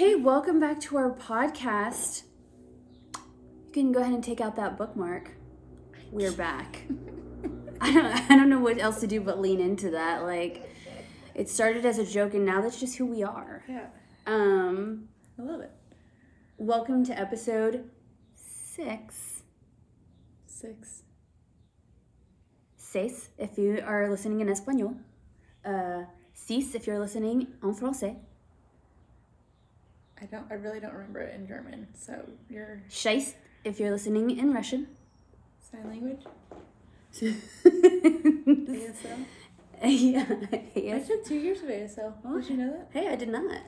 Hey, welcome back to our podcast. You can go ahead and take out that bookmark. We're back. I don't know what else to do but lean into that. Like, it started as a joke and now that's just who we are. Yeah. I love it. Welcome to episode 6. 6 if you are listening in Espanol. 6 if you're listening en français. I really don't remember it in German. So you're 6 if you're listening in Russian. Sign language? ASL? Yeah. I took 2 years of ASL. Oh, did you know that? Hey, I did not.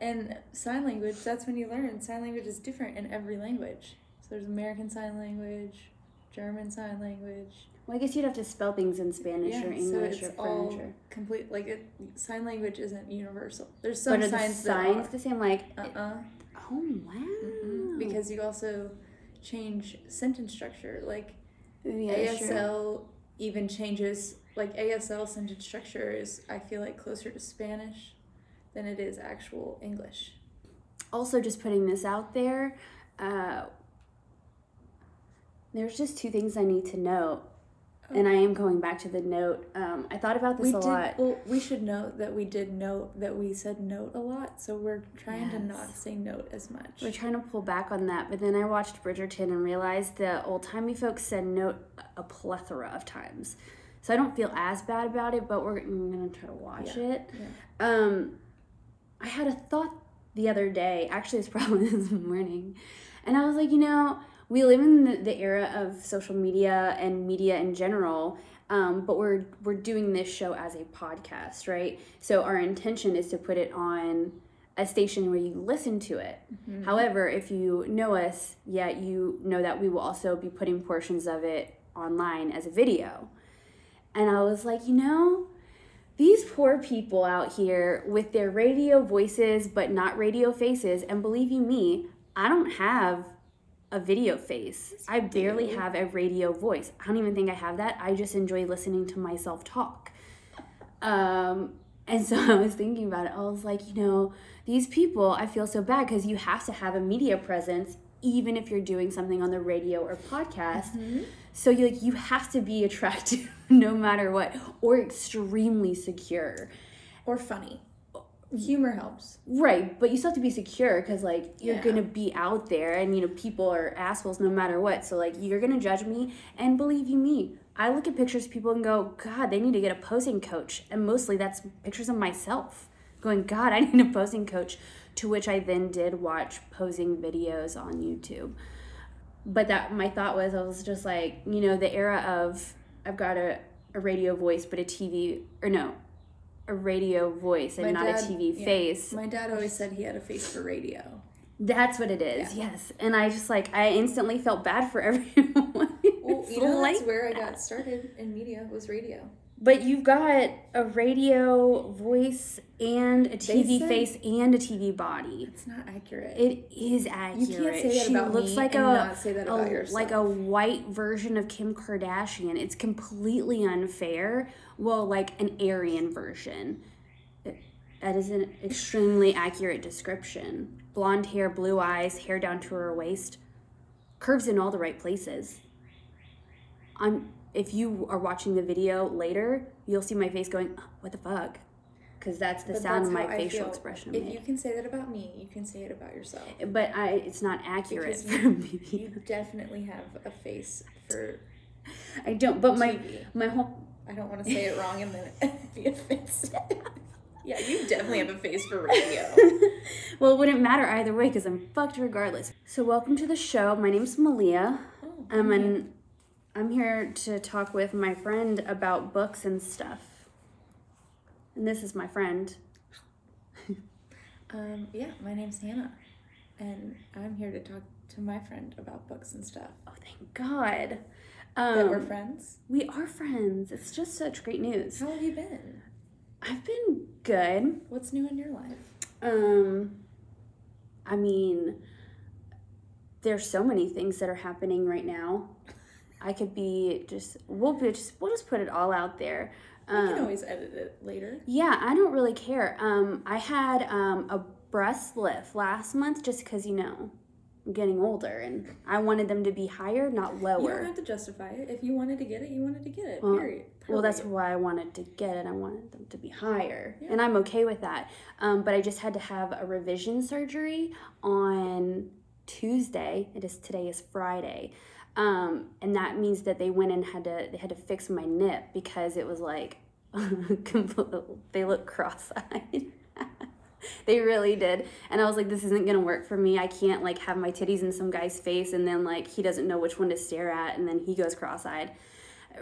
And sign language, that's when you learn. Sign language is different in every language. So there's American Sign Language, German Sign Language. Well, I guess you'd have to spell things in Spanish or English so it's or French. All or... complete. Like, sign language isn't universal. There's some but are signs that are. Signs the same, like... Oh, wow. Mm-hmm. Because you also change sentence structure. Like, ASL even changes... Like, ASL sentence structure is, I feel like, closer to Spanish than it is actual English. Also, just putting this out there, there's just 2 things I need to know. And I am going back to the note. I thought about this a lot. Well, we should note that we did note that we said note a lot, so we're trying to not say note as much. We're trying to pull back on that, but then I watched Bridgerton and realized the old-timey folks said note a plethora of times. So I don't feel as bad about it, but I'm going to try to watch it. Yeah. I had a thought the other day. Actually, it's probably this morning. And I was like, you know... We live in the era of social media and media in general, but we're doing this show as a podcast, right? So our intention is to put it on a station where you listen to it. Mm-hmm. However, if you know us, you know that we will also be putting portions of it online as a video. And I was like, you know, these poor people out here with their radio voices but not radio faces, and believe you me, I don't have... a video face. I barely have a radio voice. I don't even think I have that. I just enjoy listening to myself talk. And so I was thinking about it. I was like, you know, these people, I feel so bad because you have to have a media presence even if you're doing something on the radio or podcast. Mm-hmm. So you have to be attractive no matter what, or extremely secure. Or funny. Humor helps. Right, but you still have to be secure because, like, you're going to be out there and, you know, people are assholes no matter what. So, like, you're going to judge me, and believe you me, I look at pictures of people and go, God, they need to get a posing coach. And mostly that's pictures of myself going, God, I need a posing coach, to which I then did watch posing videos on YouTube. But that my thought was, I was just like, you know, the era of I've got a radio voice but a radio voice and not a TV face. My dad always said he had a face for radio. That's what it is, yes. And I just, like, I instantly felt bad for everyone. Well, you know, that's where I got started in media was radio. But you've got a radio voice and a TV face and a TV body. It's not accurate. It is accurate. You can't say that about me and not say that about yourself. Like a white version of Kim Kardashian. It's completely unfair. Well, like an Aryan version. That is an extremely accurate description. Blonde hair, blue eyes, hair down to her waist. Curves in all the right places. If you are watching the video later, you'll see my face going, oh, what the fuck? Because that's the sound of my facial expression. If you can say that about me, you can say it about yourself. But it's not accurate for me. You definitely have a face for... I don't, but my whole... I don't want to say it wrong and then be offensive. Yeah, you definitely have a face for radio. Well, it wouldn't matter either way because I'm fucked regardless. So welcome to the show. My name's Maleah. Oh, I'm here to talk with my friend about books and stuff. And this is my friend. My name's Hannah. And I'm here to talk to my friend about books and stuff. Oh, thank God. That we're friends? We are friends. It's just such great news. How have you been? I've been good. What's new in your life? I mean, there's so many things that are happening right now. I could be just, we'll just put it all out there. You can always edit it later. Yeah, I don't really care. I had a breast lift last month just because, you know, I'm getting older and I wanted them to be higher, not lower. You don't have to justify it. If you wanted to get it, you wanted to get it, period. Well, that's why I wanted to get it. I wanted them to be higher, yeah. And I'm okay with that. But I just had to have a revision surgery on Tuesday. Today is Friday. And that means that they went and had to fix my nip because it was like, they look cross-eyed. They really did. And I was like, this isn't going to work for me. I can't, like, have my titties in some guy's face and then, like, he doesn't know which one to stare at and then he goes cross-eyed,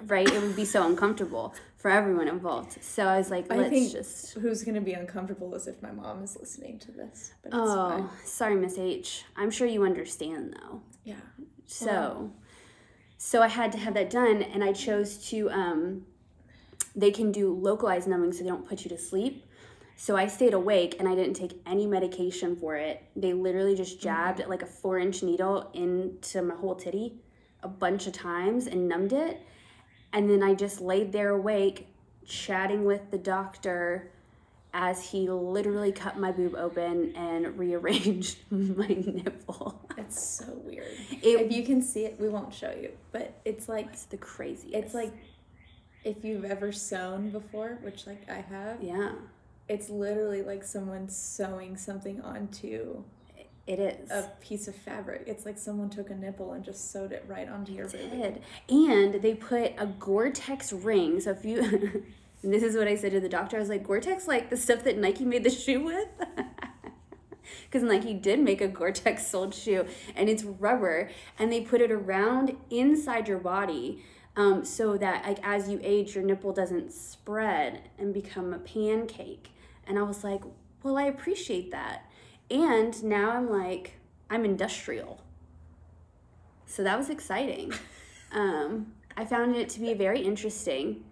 right? It would be so uncomfortable for everyone involved. So I was like, I think who's going to be uncomfortable is if my mom is listening to this. But it's fine. Sorry, Miss H. I'm sure you understand, though. Yeah. So I had to have that done, and I chose to, they can do localized numbing so they don't put you to sleep. So I stayed awake and I didn't take any medication for it. They literally just jabbed like a 4-inch needle into my whole titty a bunch of times and numbed it. And then I just laid there awake chatting with the doctor as he literally cut my boob open and rearranged my nipple. It's so weird. If you can see it, we won't show you, but it's like... It's the craziest. It's like if you've ever sewn before, which like I have. Yeah. It's literally like someone sewing something onto it is a piece of fabric. It's like someone took a nipple and just sewed it right onto your baby. And they put a Gore-Tex ring. So if you, and this is what I said to the doctor, I was like, Gore-Tex, like the stuff that Nike made the shoe with? Because Nike did make a Gore-Tex soled shoe and it's rubber and they put it around inside your body. So that like as you age, your nipple doesn't spread and become a pancake. And I was like, well, I appreciate that. And now I'm like, I'm industrial. So that was exciting. I found it to be very interesting.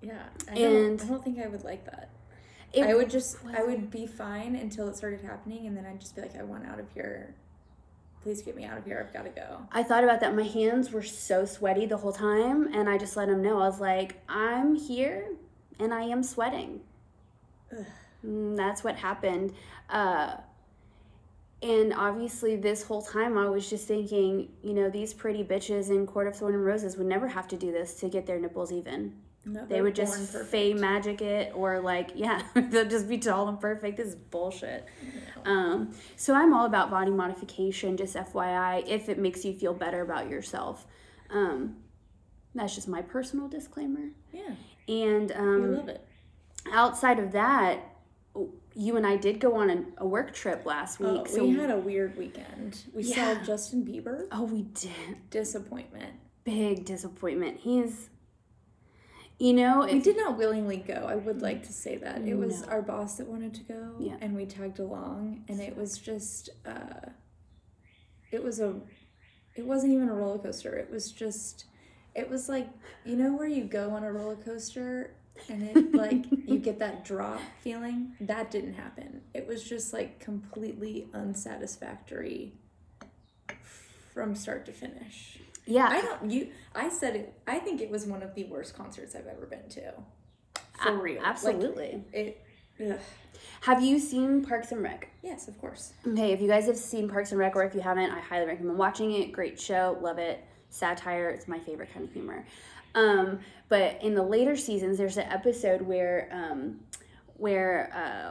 Yeah. I don't think I would like that. I would be fine until it started happening. And then I'd just be like, I want out of here. Please get me out of here. I've got to go. I thought about that. My hands were so sweaty the whole time. And I just let him know. I was like, I'm here and I am sweating. Ugh. That's what happened. And obviously this whole time I was just thinking, you know, these pretty bitches in Court of Thorns and Roses would never have to do this to get their nipples even. No, they would just Fae magic it or like, yeah, they'll just be tall and perfect. This is bullshit. No. So I'm all about body modification, just FYI, if it makes you feel better about yourself. That's just my personal disclaimer. Yeah. And I love it. Outside of that, you and I did go on a work trip last week. We had a weird weekend. We saw Justin Bieber. Oh, we did. Disappointment. Big disappointment. We did not willingly go. I would like to say that. It was our boss that wanted to go, and we tagged along, and it was just, it wasn't even a roller coaster. It was like, you know where you go on a roller coaster, and it, like, you get that drop feeling? That didn't happen. It was just, like, completely unsatisfactory from start to finish. Yeah. I think it was one of the worst concerts I've ever been to. For real. Absolutely. Like, have you seen Parks and Rec? Yes, of course. Okay, if you guys have seen Parks and Rec, or if you haven't, I highly recommend watching it. Great show. Love it. Satire. It's my favorite kind of humor. But in the later seasons, there's an episode where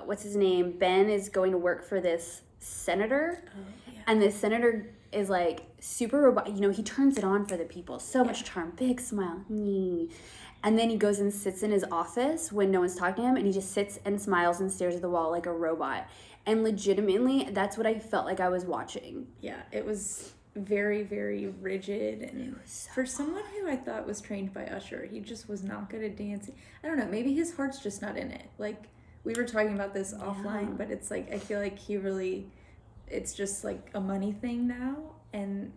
what's his name? Ben is going to work for this senator. Oh, yeah. And this senator is like super robot, you know, he turns it on for the people, so much charm, big smile, and then he goes and sits in his office when no one's talking to him, and he just sits and smiles and stares at the wall like a robot. And legitimately, that's what I felt like I was watching. Yeah, it was very, very rigid, and so for someone who I thought was trained by Usher, he just was not good at dancing. I don't know, maybe his heart's just not in it. Like, we were talking about this offline, but it's like, I feel like it's just like a money thing now, and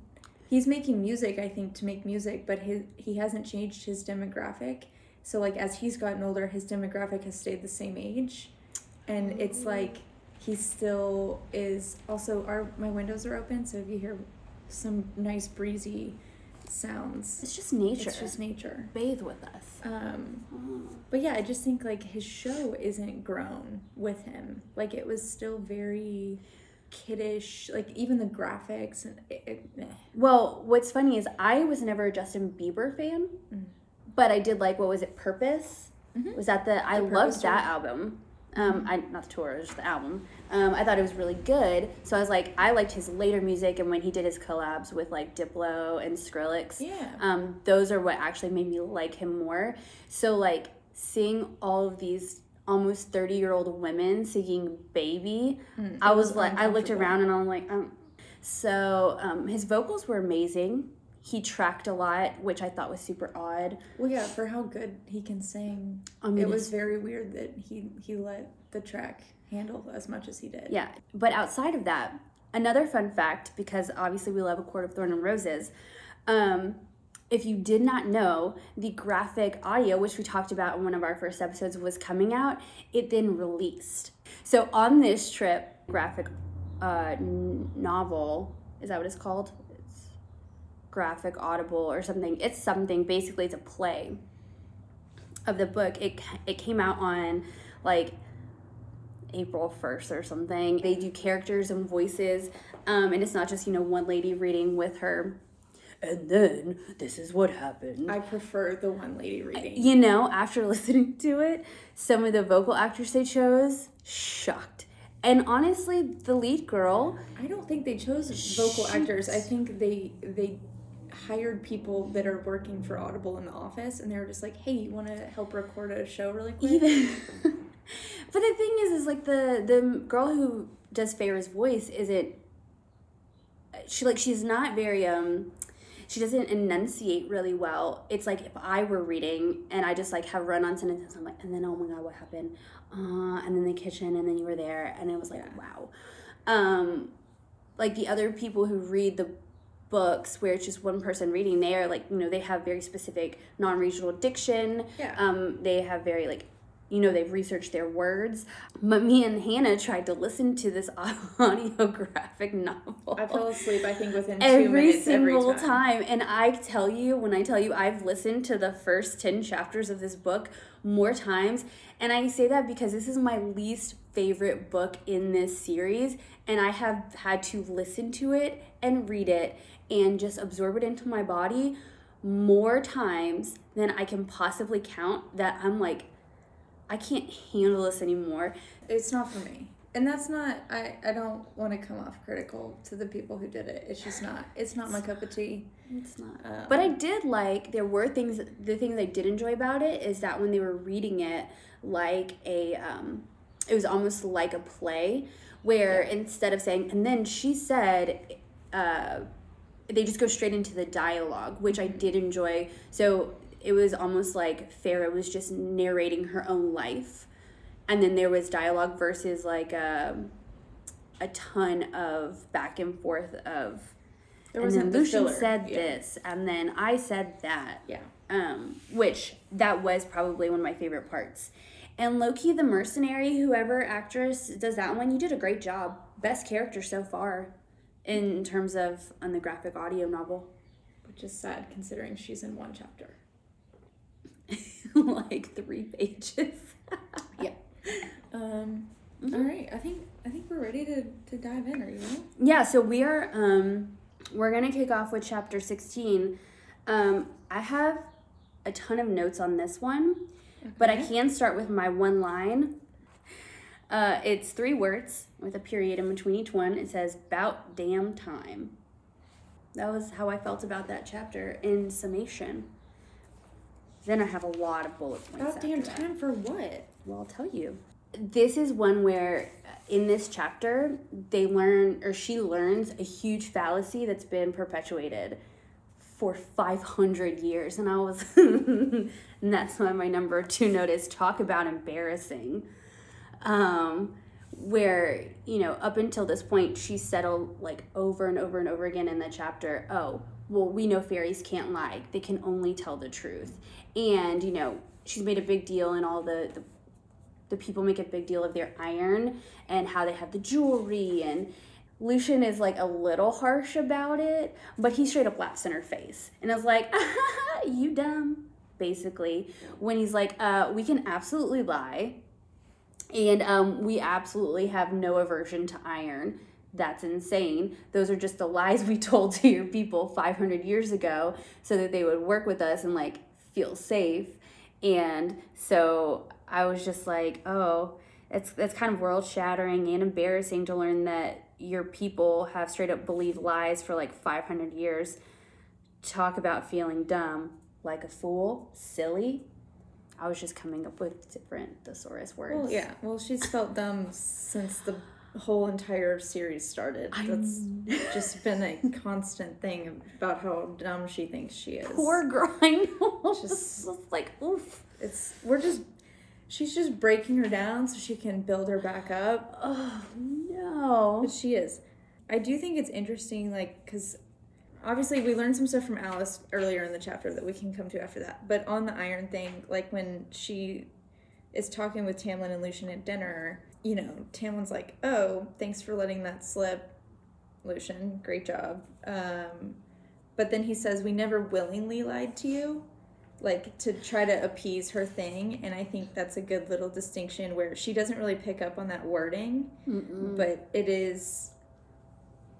he's making music, I think, to make music, but he hasn't changed his demographic. So like as he's gotten older, his demographic has stayed the same age, and it's like he still is. Also, my windows are open, so if you hear some nice breezy sounds. It's just nature. It's just nature. Bathe with us. But yeah, I just think like his show isn't grown with him. Like it was still very kiddish, like even the graphics. And well, what's funny is I was never a Justin Bieber fan, but I did like, what was it, Purpose? Mm-hmm. Was that the I loved that album. Not the tour, just the album. I thought it was really good. So I was like, I liked his later music, and when he did his collabs with like Diplo and Skrillex, those are what actually made me like him more. So like seeing all of these almost 30-year-old women singing "Baby," I was like, I looked around and I'm like, So his vocals were amazing. He tracked a lot, which I thought was super odd. Well, yeah, for how good he can sing. I mean, it was very weird that he let the track handle as much as he did. Yeah, but outside of that, another fun fact, because obviously we love A Court of Thorns and Roses, if you did not know, the graphic audio, which we talked about in one of our first episodes, was coming out. It then released. So on this trip, graphic novel, is that what it's called? Graphic Audible or something. It's something. Basically, it's a play of the book. It came out on like April 1st or something. They do characters and voices, and it's not just, you know, one lady reading with her. And then this is what happened. I prefer the one lady reading. You know, after listening to it, some of the vocal actors they chose, shocked. And honestly, the lead girl. I don't think they chose vocal actors. I think they hired people that are working for Audible in the office, and they were just like, hey, you want to help record a show really quick? But the thing is like the girl who does Feyre's voice isn't, she's not very, she doesn't enunciate really well. It's like if I were reading and I just like have run-on sentences, I'm like, and then oh my god, what happened? And then the kitchen, and then you were there, and it was like, wow. Like the other people who read the books, where it's just one person reading, they are like, you know, they have very specific non-regional diction. Yeah. They have very like, you know, they've researched their words. But me and Hannah tried to listen to this audio graphic novel. I fell asleep, I think, within 2 minutes every single time. And I tell you, when I tell you, I've listened to the first 10 chapters of this book more times. And I say that because this is my least favorite book in this series. And I have had to listen to it and read it and just absorb it into my body more times than I can possibly count, that I'm like, I can't handle this anymore. It's not for me. And that's not, I don't want to come off critical to the people who did it. It's just not, it's not my cup of tea. It's not. But I did like, there were things, the things I did enjoy about it is that when they were reading it, like a, it was almost like a play where instead of saying, and then she said, they just go straight into the dialogue, which I did enjoy. So it was almost like Feyre was just narrating her own life, and then there was dialogue versus like a ton of back and forth of. There was, and then Lucien said this, and then I said that. Yeah. Which that was probably one of my favorite parts, and Loki the mercenary, whoever actress does that one, you did a great job. Best character so far, in terms of on the graphic audio novel, which is sad considering she's in one chapter. Like 3 pages. Yeah. All right. I think we're ready to dive in. Are you ready? Yeah. So we are. We're gonna kick off with chapter 16. I have a ton of notes on this one, but I can start with my one line. It's 3 words with a period in between each one. It says "'bout damn time." That was how I felt about that chapter in summation. Then I have a lot of bullet points. Goddamn time for what? Well, I'll tell you. This is one where, in this chapter, they learn, or she learns, a huge fallacy that's been perpetuated for 500 years. And I was, and that's why my number 2 note is talk about embarrassing. Where, you know, up until this point, she settled, like, over and over and over again in the chapter, oh, well, we know fairies can't lie. They can only tell the truth. And, you know, she's made a big deal, and all the people make a big deal of their iron and how they have the jewelry and Lucien is like a little harsh about it, but he straight up laughs in her face. And I was like, ah, you dumb, basically. When he's like, we can absolutely lie. And we absolutely have no aversion to iron. That's insane. Those are just the lies we told to your people 500 years ago so that they would work with us and like feel safe. And so I was just like, oh, it's kind of world shattering and embarrassing to learn that your people have straight up believed lies for like 500 years. Talk about feeling dumb, like a fool, silly. I was just coming up with different thesaurus words. Well, yeah. Well, she's felt dumb since the whole entire series started. That's just been a constant thing about how dumb she thinks she is. Poor girl, I know. Just like, oof. She's just breaking her down so she can build her back up. Oh, no. But she is. I do think it's interesting, like, because obviously we learned some stuff from Alice earlier in the chapter that we can come to after that. But on the iron thing, like, when she is talking with Tamlin and Lucien at dinner, you know, Tamlin's like, oh, thanks for letting that slip, Lucien. Great job. But then he says, we never willingly lied to you. Like, to try to appease her thing, and I think that's a good little distinction where she doesn't really pick up on that wording, but it's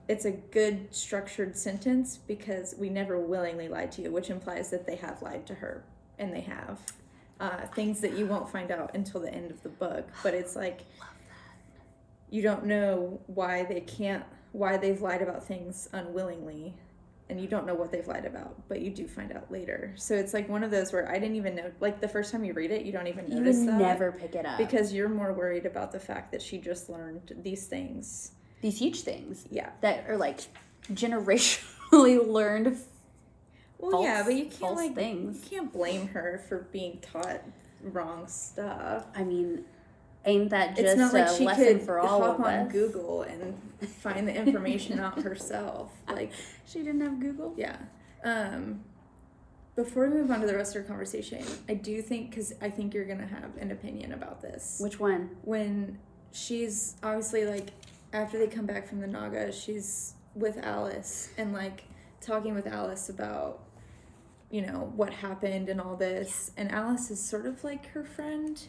a good structured sentence because we never willingly lied to you, which implies that they have lied to her, and they have. Things that you won't find out until the end of the book, but it's like, you don't know why they've lied about things unwillingly. And you don't know what they've lied about, but you do find out later. So it's like one of those where I didn't even know, like the first time you read it, you don't even notice that. You would never pick it up. Because you're more worried about the fact that she just learned these things. These huge things. Yeah. That are like generationally learned things. You can't blame her for being taught wrong stuff. I mean, ain't that just a lesson for all of us? It's not like she could hop on Google and find the information out herself. Like, she didn't have Google? Yeah. Before we move on to the rest of our conversation, I do think, because I think you're going to have an opinion about this. Which one? When she's obviously, like, after they come back from the Naga, she's with Alice and, like, talking with Alice about, you know, what happened and all this. Yeah. And Alice is sort of like her friend.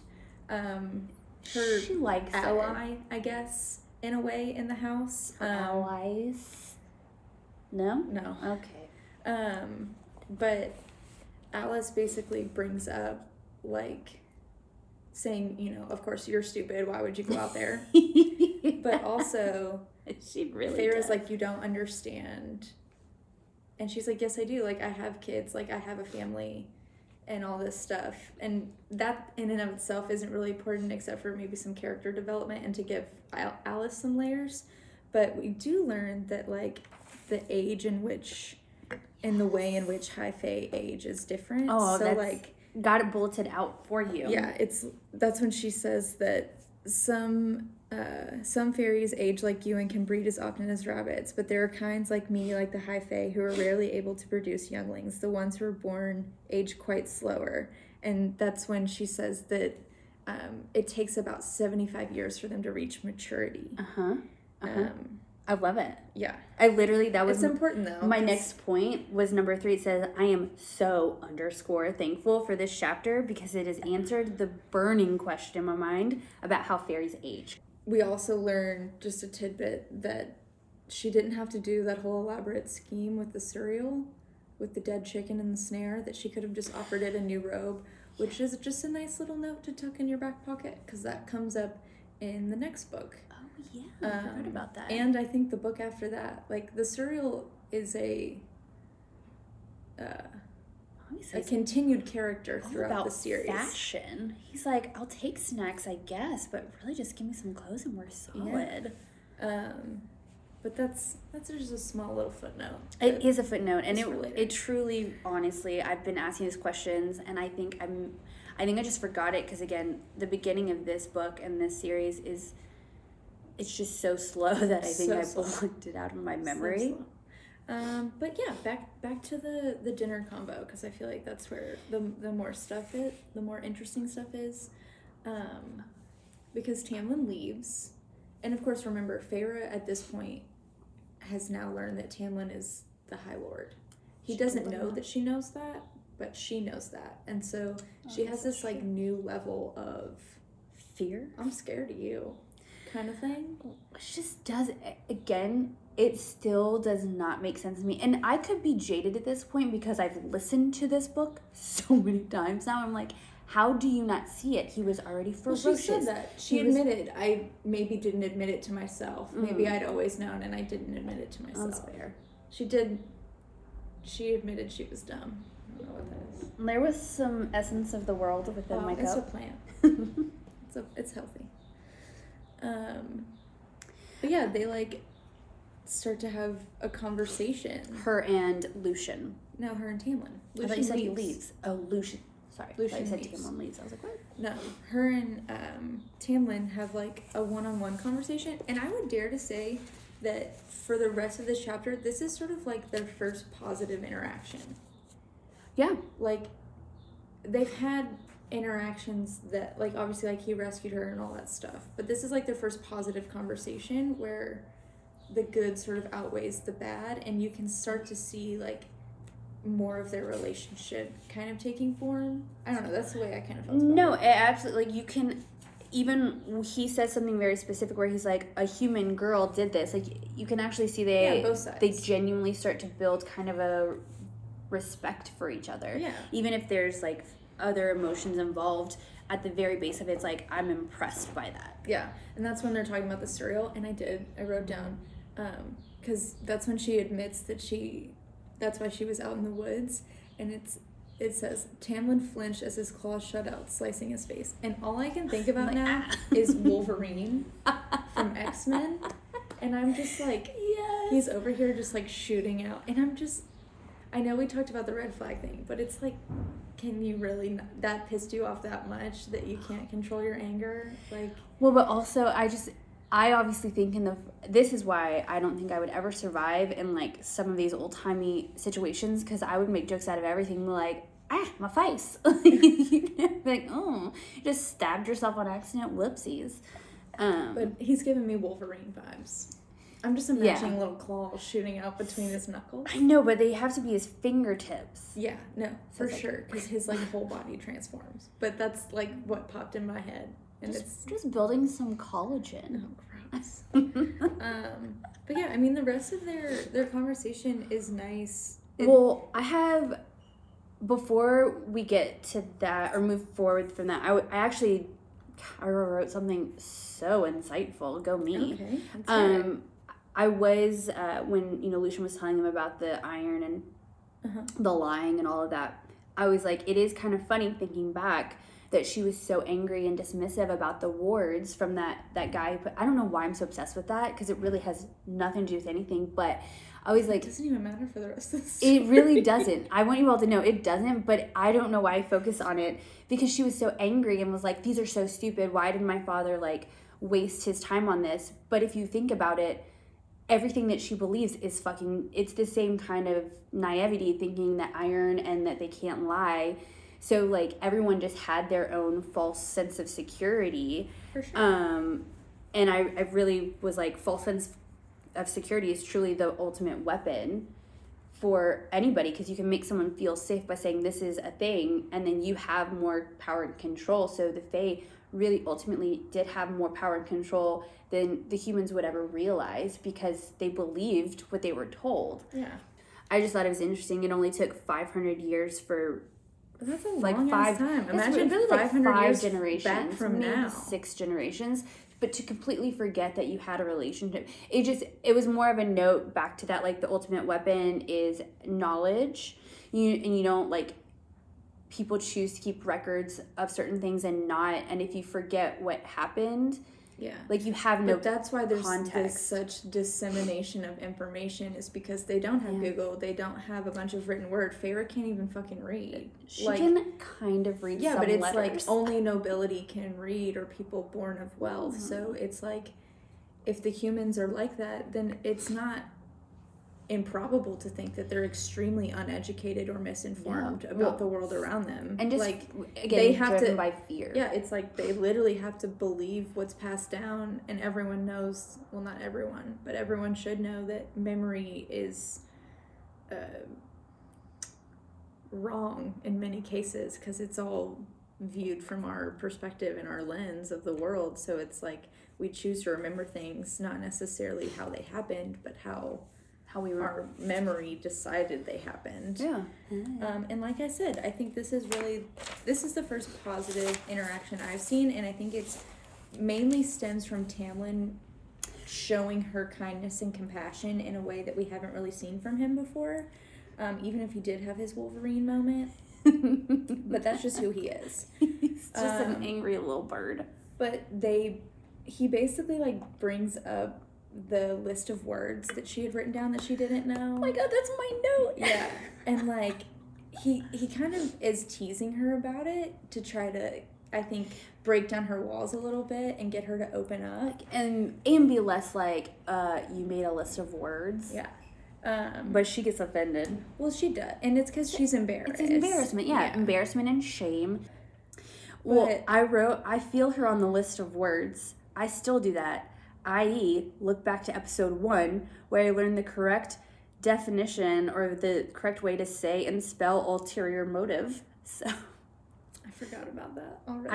She likes ally, I guess, in a way, in the house. Allies? No. Okay. But Alice basically brings up, like, saying, you know, of course you're stupid. Why would you go out there? Yeah. But also, she really Feyre's like, you don't understand. And she's like, yes, I do. Like, I have kids. Like, I have a family. And all this stuff. And that in and of itself isn't really important except for maybe some character development and to give Alice some layers. But we do learn that, like, the age in which and the way in which High Fae age is different. Oh, so that's, like, got it bulleted out for you. Yeah, that's when she says that some fairies age like you and can breed as often as rabbits, but there are kinds like me, like the High Fae, who are rarely able to produce younglings. The ones who are born age quite slower. And that's when she says that it takes about 75 years for them to reach maturity. I love it. Yeah. I literally, that was... It's important, though. My next point was number 3. It says, I am so _, thankful for this chapter because it has answered the burning question in my mind about how fairies age. We also learned, just a tidbit, that she didn't have to do that whole elaborate scheme with the Suriel, with the dead chicken and the snare, that she could have just offered it a new robe, which is just a nice little note to tuck in your back pocket, because that comes up in the next book. Oh, yeah, I heard about that. And I think the book after that, like, the Suriel is a continued character throughout the series. Fashion. He's like, I'll take snacks, I guess, but really just give me some clothes and we're solid. Yeah. But that's just a small little footnote. It is a footnote, and it truly, honestly, I've been asking these questions, and I think I just forgot it because, again, the beginning of this book and this series it's just so slow that I think I blocked it out of my memory. So slow. But yeah, back to the dinner combo, because I feel like that's where the more interesting stuff is, because Tamlin leaves, and of course remember Feyre at this point has now learned that Tamlin is the High Lord. She doesn't know that she knows that, but she knows that. And so she has this, like, new level of fear. I'm scared of you kind of thing. It just does, again, it still does not make sense to me. And I could be jaded at this point because I've listened to this book so many times now. I'm like, how do you not see it? He was already ferocious. Well, she said that. She admitted. I maybe didn't admit it to myself. Mm. Maybe I'd always known and I didn't admit it to myself. That's fair. She did. She admitted she was dumb. I don't know what that is. There was some essence of the world within my cup. It's a plant. It's healthy. But yeah, they like start to have a conversation. Her and Lucien. No, her and Tamlin. Lucien I thought you said leaves. He leaves. Oh, Lucien. Sorry, Lucien I said leaves. Tamlin leaves. I was like, what? No, her and Tamlin have like a one-on-one conversation, and I would dare to say that for the rest of this chapter, this is sort of like their first positive interaction. Yeah, like they've had interactions that, like, obviously, like, he rescued her and all that stuff, but this is like their first positive conversation where the good sort of outweighs the bad, and you can start to see like more of their relationship kind of taking form. I don't know, that's the way I kind of felt about it. It absolutely, like, you can even, he says something very specific where he's like, a human girl did this, like, you can actually see both sides. They genuinely start to build kind of a respect for each other, even if there's like other emotions involved. At the very base of it's like, I'm impressed by that. Yeah, and that's when they're talking about the Suriel, and I wrote down, because that's when she admits that that's why she was out in the woods, and it says, Tamlin flinched as his claws shut out, slicing his face. And all I can think about now is Wolverine from X-Men, and I'm just like, yes. He's over here just like shooting out, and I'm just, I know we talked about the red flag thing, but it's like, can you really not, that pissed you off that much that you can't control your anger? Like, well, but also I obviously think this is why I don't think I would ever survive in like some of these old timey situations, because I would make jokes out of everything, like, my face, like, oh, you just stabbed yourself on accident, whoopsies. But he's giving me Wolverine vibes. I'm just imagining little claws shooting out between his knuckles. I know, but they have to be his fingertips. Yeah, no, for sure, because his, like, whole body transforms. But that's, like, what popped in my head. And just building some collagen. Oh, gross. But, yeah, I mean, the rest of their conversation is nice. Well, I have, before we get to that or move forward from that, I actually, Kyra wrote something so insightful. Go me. Okay, that's right. I was, when, Lucien was telling him about the iron and the lying and all of that, I was like, it is kind of funny thinking back that she was so angry and dismissive about the wards from that guy. But I don't know why I'm so obsessed with that, because it really has nothing to do with anything. But I was like, it doesn't even matter for the rest of the story. It really doesn't. I want you all to know it doesn't, but I don't know why I focus on it, because she was so angry and was like, these are so stupid. Why did my father, like, waste his time on this? But if you think about it, everything that she believes is it's the same kind of naivety, thinking that iron and that they can't lie. So, like, everyone just had their own false sense of security. For sure. And I really was like, false sense of security is truly the ultimate weapon for anybody, because you can make someone feel safe by saying this is a thing, and then you have more power and control. So the Fae really ultimately did have more power and control than the humans would ever realize, because they believed what they were told. Yeah. I just thought it was interesting. It only took 500 years for... That's a long time. Imagine really 500 like years generations, back from maybe now. 6 generations. But to completely forget that you had a relationship, it was more of a note back to that, like, the ultimate weapon is knowledge. You don't, like, people choose to keep records of certain things and if you forget what happened, like, you have no context. But that's why there's such dissemination of information, is because they don't have Google, they don't have a bunch of written word. Feyre can't even fucking read. She can kind of read some letters. Yeah, but it's like only nobility can read, or people born of wealth. Mm-hmm. So it's like, if the humans are like that, then it's not improbable to think that they're extremely uneducated or misinformed about the world around them. And just, like, again, they have driven by fear. Yeah, it's like they literally have to believe what's passed down, and everyone knows, well, not everyone, but everyone should know that memory is wrong in many cases because it's all viewed from our perspective and our lens of the world. So it's like we choose to remember things, not necessarily how they happened, but how we were. Our memory decided they happened. Yeah. And like I said, I think this is the first positive interaction I've seen, and I think it's mainly stems from Tamlin showing her kindness and compassion in a way that we haven't really seen from him before, even if he did have his Wolverine moment. But that's just who he is. He's just an angry little bird. But he basically, like, brings up the list of words that she had written down that she didn't know. Oh my god, that's my note. Yeah. And like he kind of is teasing her about it to try to, I think, break down her walls a little bit and get her to open up and be less like you made a list of words. Yeah. But she gets offended. Well, she does. And it's cuz she's embarrassed. It's embarrassment. Yeah, embarrassment and shame. Well, but I feel her on the list of words. I still do that. i.e., look back to episode 1 where I learned the correct definition or the correct way to say and spell ulterior motive. So I forgot about that already.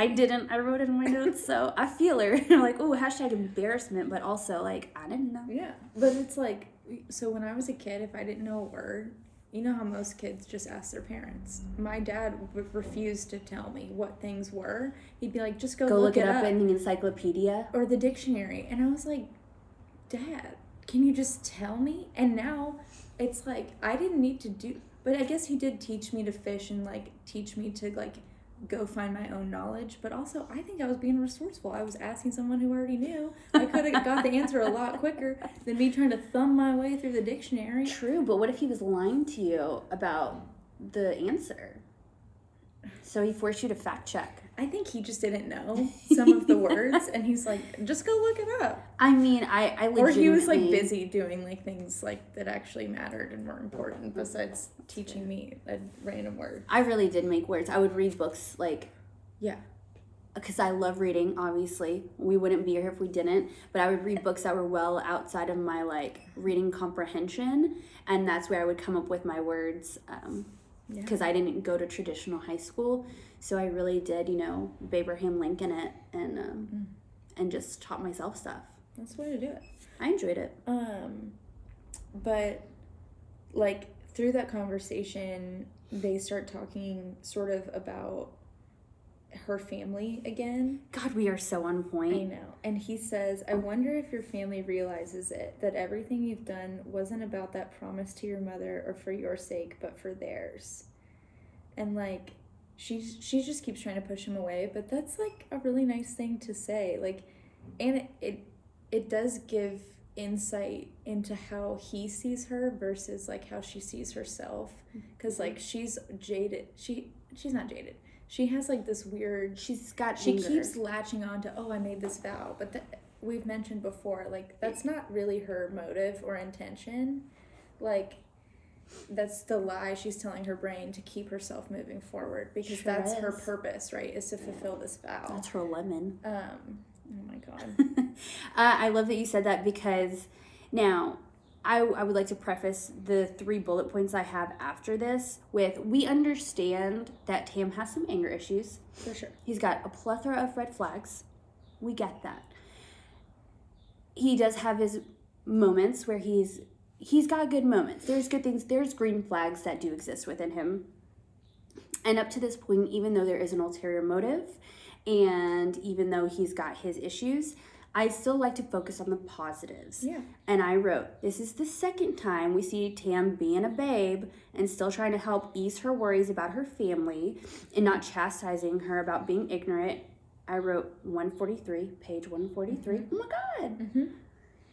I wrote it in my notes, so I feel her. I'm like, oh, hashtag embarrassment, but also like I didn't know. Yeah, but it's like, so when I was a kid, if I didn't know a word, you know how most kids just ask their parents. My dad would refuse to tell me what things were. He'd be like, just go look it up in the encyclopedia. Or the dictionary. And I was like, Dad, can you just tell me? And now it's like, I didn't need to do... But I guess he did teach me to fish and, like, teach me to, like, go find my own knowledge. But also, I think I was being resourceful. I was asking someone who already knew. I could have got the answer a lot quicker than me trying to thumb my way through the dictionary. True, but what if he was lying to you about the answer? So he forced you to fact check. I think he just didn't know some of the words, and he's like, just go look it up. I mean, I legitimately... Or he was, like, busy doing, like, things, like, that actually mattered and were important besides teaching me a random word. I really did make words. I would read books, like... Yeah. Because I love reading, obviously. We wouldn't be here if we didn't. But I would read books that were well outside of my, like, reading comprehension, and that's where I would come up with my words, because I didn't go to traditional high school, so I really did, you know, Baberaham Lincoln it and just taught myself stuff. That's the way to do it. I enjoyed it. But, like, through that conversation, they start talking sort of about her family again. God, we are so on point. I know. And he says, I wonder if your family realizes it, that everything you've done wasn't about that promise to your mother or for your sake, but for theirs. And, like, she just keeps trying to push him away, but that's, like, a really nice thing to say. Like, and it does give insight into how he sees her versus, like, how she sees herself. Because, like, she's jaded. She's not jaded. She has, like, this weird... She keeps latching on to, I made this vow. But we've mentioned before, like, that's not really her motive or intention. Like, that's the lie she's telling her brain to keep herself moving forward. Because that's her purpose, right, is to fulfill this vow. That's her lemon. Oh, my God. I love that you said that because now... I would like to preface the 3 bullet points I have after this with, we understand that Tam has some anger issues. For sure. He's got a plethora of red flags. We get that. He does have his moments where he's got good moments. There's good things. There's green flags that do exist within him. And up to this point, even though there is an ulterior motive and even though he's got his issues, I still like to focus on the positives. Yeah. And I wrote, this is the second time we see Tam being a babe and still trying to help ease her worries about her family and not chastising her about being ignorant. I wrote page 143. Mm-hmm. Oh my God. Mm-hmm.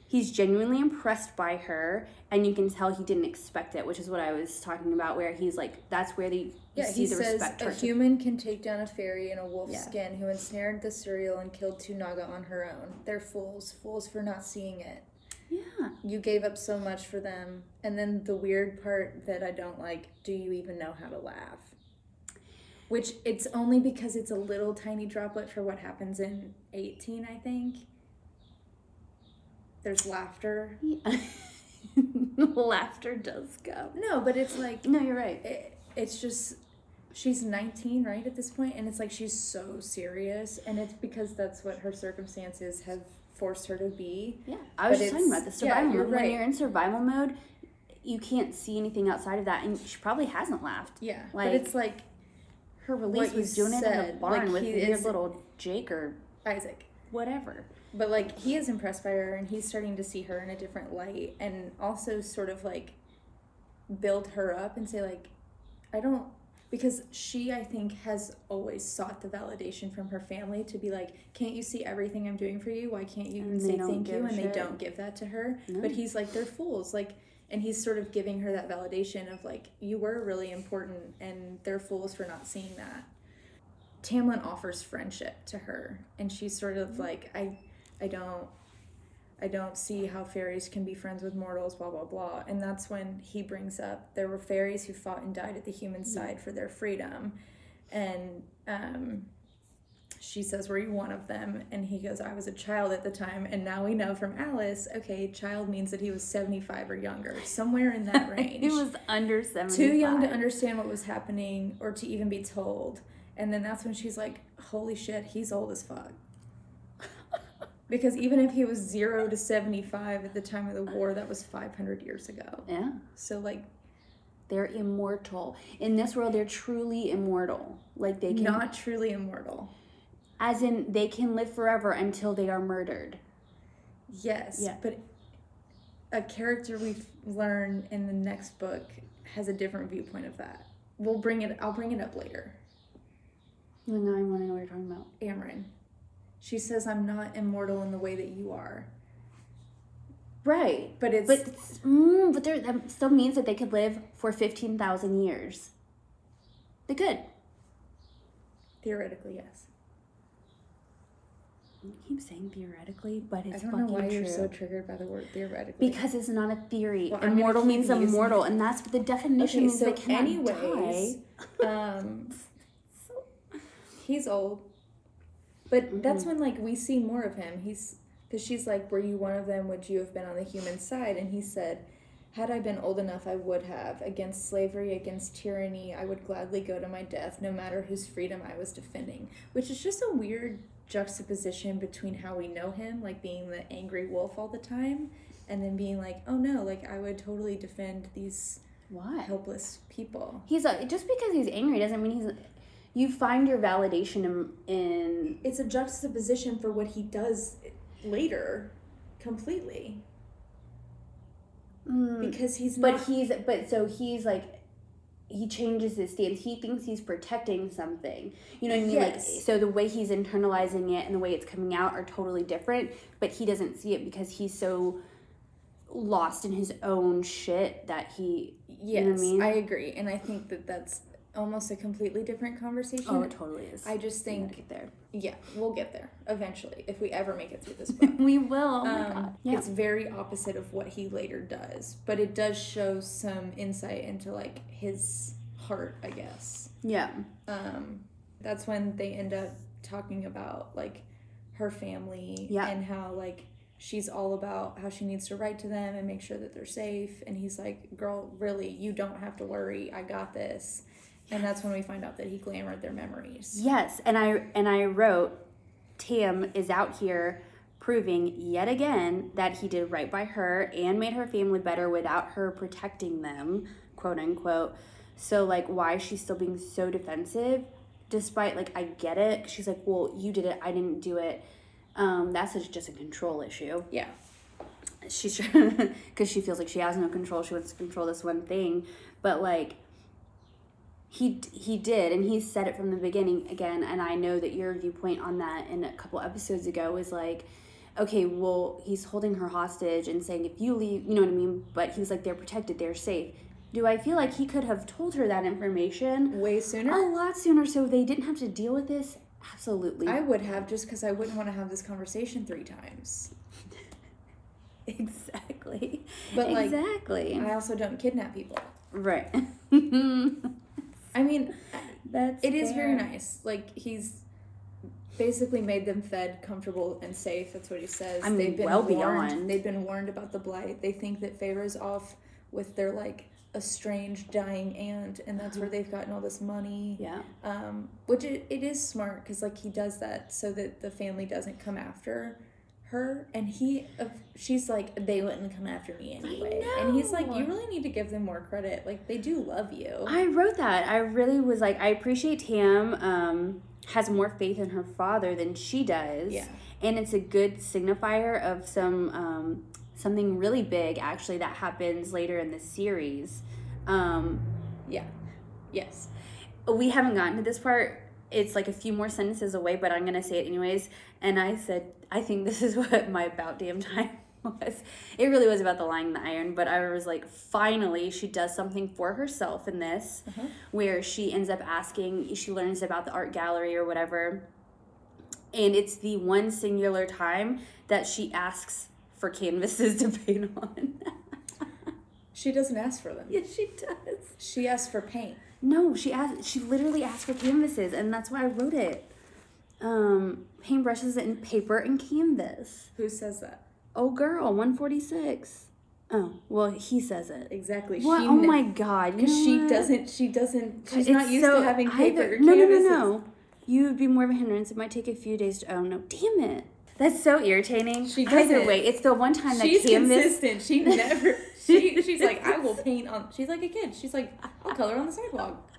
He's genuinely impressed by her, and you can tell he didn't expect it, which is what I was talking about, where he's like, that's where he says, respect. A human can take down a fairy in a wolf's skin who ensnared the Suriel and killed 2 Naga on her own. They're fools for not seeing it. Yeah. You gave up so much for them. And then the weird part that I don't like, do you even know how to laugh? Which it's only because it's a little tiny droplet for what happens in 18, I think. There's laughter. Yeah. Laughter does come. No, but it's like... No, you're right. It's just... She's 19, right, at this point? And it's like she's so serious. And it's because that's what her circumstances have forced her to be. Yeah. I was just talking about the survival mode. Right. When you're in survival mode, you can't see anything outside of that. And she probably hasn't laughed. Yeah. Like, but it's like... Her release was doing it in a barn with your little Jake or... Isaac. Whatever. But, like, he is impressed by her, and he's starting to see her in a different light, and also sort of, like, build her up and say, like, I don't... Because she, I think, has always sought the validation from her family to be like, can't you see everything I'm doing for you? Why can't you say thank you? And they don't give that to her. No. But he's like, they're fools. Like, and he's sort of giving her that validation of, like, you were really important, and they're fools for not seeing that. Tamlin offers friendship to her, and she's sort of like, I don't see how fairies can be friends with mortals, blah, blah, blah. And that's when he brings up there were fairies who fought and died at the human side for their freedom. And she says, were you one of them? And he goes, I was a child at the time. And now we know from Alice, okay, child means that he was 75 or younger, somewhere in that range. He was under 75. Too young to understand what was happening or to even be told. And then that's when she's like, holy shit, he's old as fuck. Because even if he was 0 to 75 at the time of the war, that was 500 years ago. Yeah. So, like... They're immortal. In this world, they're truly immortal. Like, they can... Not truly immortal. As in, they can live forever until they are murdered. Yes. Yeah. But a character we learn in the next book has a different viewpoint of that. I'll bring it up later. Well, now I want to know what you're talking about. Amarin. She says, I'm not immortal in the way that you are. Right. But it's... But that still means that they could live for 15,000 years. They could. Theoretically, yes. You keep saying theoretically, but it's fucking true. I don't know why you're so triggered by the word theoretically. Because it's not a theory. Well, immortal means immortal, and that's what the definition means. So they cannot die. He's old, but that's when, like, we see more of him. Because she's like, were you one of them? Would you have been on the human side? And he said, had I been old enough, I would have. Against slavery, against tyranny, I would gladly go to my death, no matter whose freedom I was defending. Which is just a weird juxtaposition between how we know him, like being the angry wolf all the time, and then being like, oh no, like, I would totally defend these helpless people. Just because he's angry doesn't mean he's... You find your validation in... It's a juxtaposition for what he does later, completely. Because he's not... So he's like... He changes his stance. He thinks he's protecting something. You know what I mean? Yes. Like, so the way he's internalizing it and the way it's coming out are totally different, but he doesn't see it because he's so lost in his own shit that he... Yes, you know what I mean? I agree. And I think that that's... almost a completely different conversation. Oh, it totally is. I just think... We'll get there. Yeah, we'll get there eventually, if we ever make it through this book. We will. Oh, my God. Yeah. It's very opposite of what he later does, but it does show some insight into, like, his heart, I guess. Yeah. That's when they end up talking about, like, her family and how, like, she's all about how she needs to write to them and make sure that they're safe. And he's like, girl, really, you don't have to worry. I got this. And that's when we find out that he glamored their memories. Yes, and I wrote, Tam is out here proving yet again that he did right by her and made her family better without her protecting them, quote unquote. So, like, why is she still being so defensive? Despite, like, I get it. She's like, well, you did it. I didn't do it. That's just a control issue. Yeah. She's trying because she feels like she has no control. She wants to control this one thing. But, like... He did, and he said it from the beginning again, and I know that your viewpoint on that in a couple episodes ago was like, okay, well, he's holding her hostage and saying, if you leave, you know what I mean? But he was like, they're protected, they're safe. Do I feel like he could have told her that information? Way sooner? A lot sooner, so they didn't have to deal with this? Absolutely. I would have, just because I wouldn't want to have this conversation 3 times. Exactly. But like, exactly. I also don't kidnap people. Right. I mean, that's it is very nice. Like, he's basically made them fed, comfortable, and safe. That's what he says. I mean, they've been warned. They've been warned about the blight. They think that Feyre's off with their, like, estranged, dying aunt, and that's where they've gotten all this money. Yeah. Which it is smart, because, like, he does that so that the family doesn't come after her, and she's like, they wouldn't come after me anyway. And he's like, you really need to give them more credit. Like, they do love you. I wrote that. I really was like, I appreciate Tam has more faith in her father than she does. Yeah. And it's a good signifier of something really big, actually, that happens later in the series. Yeah. Yes. We haven't gotten to this part. It's like a few more sentences away, but I'm going to say it anyways. And I said, I think this is what my about damn time was. It really was about the lying and the iron, but I was like, finally, she does something for herself in this, where she ends up asking, she learns about the art gallery or whatever. And it's the one singular time that she asks for canvases to paint on. She doesn't ask for them. Yes, she does. She asks for paint. No, she literally asked for canvases, and that's why I wrote it. Paintbrushes and paper and canvas. Who says that? Oh, girl, 146. Oh, well, he says it. Exactly. What? Oh, my God. Because she's not used to having paper or canvases. No. You would be more of a hindrance. It might take a few days to... Oh, no. Damn it. That's so irritating. She does. Either way, it's the one time that she's consistent. She never... She's like, I will paint on... She's like a kid. She's like, I'll color on the sidewalk.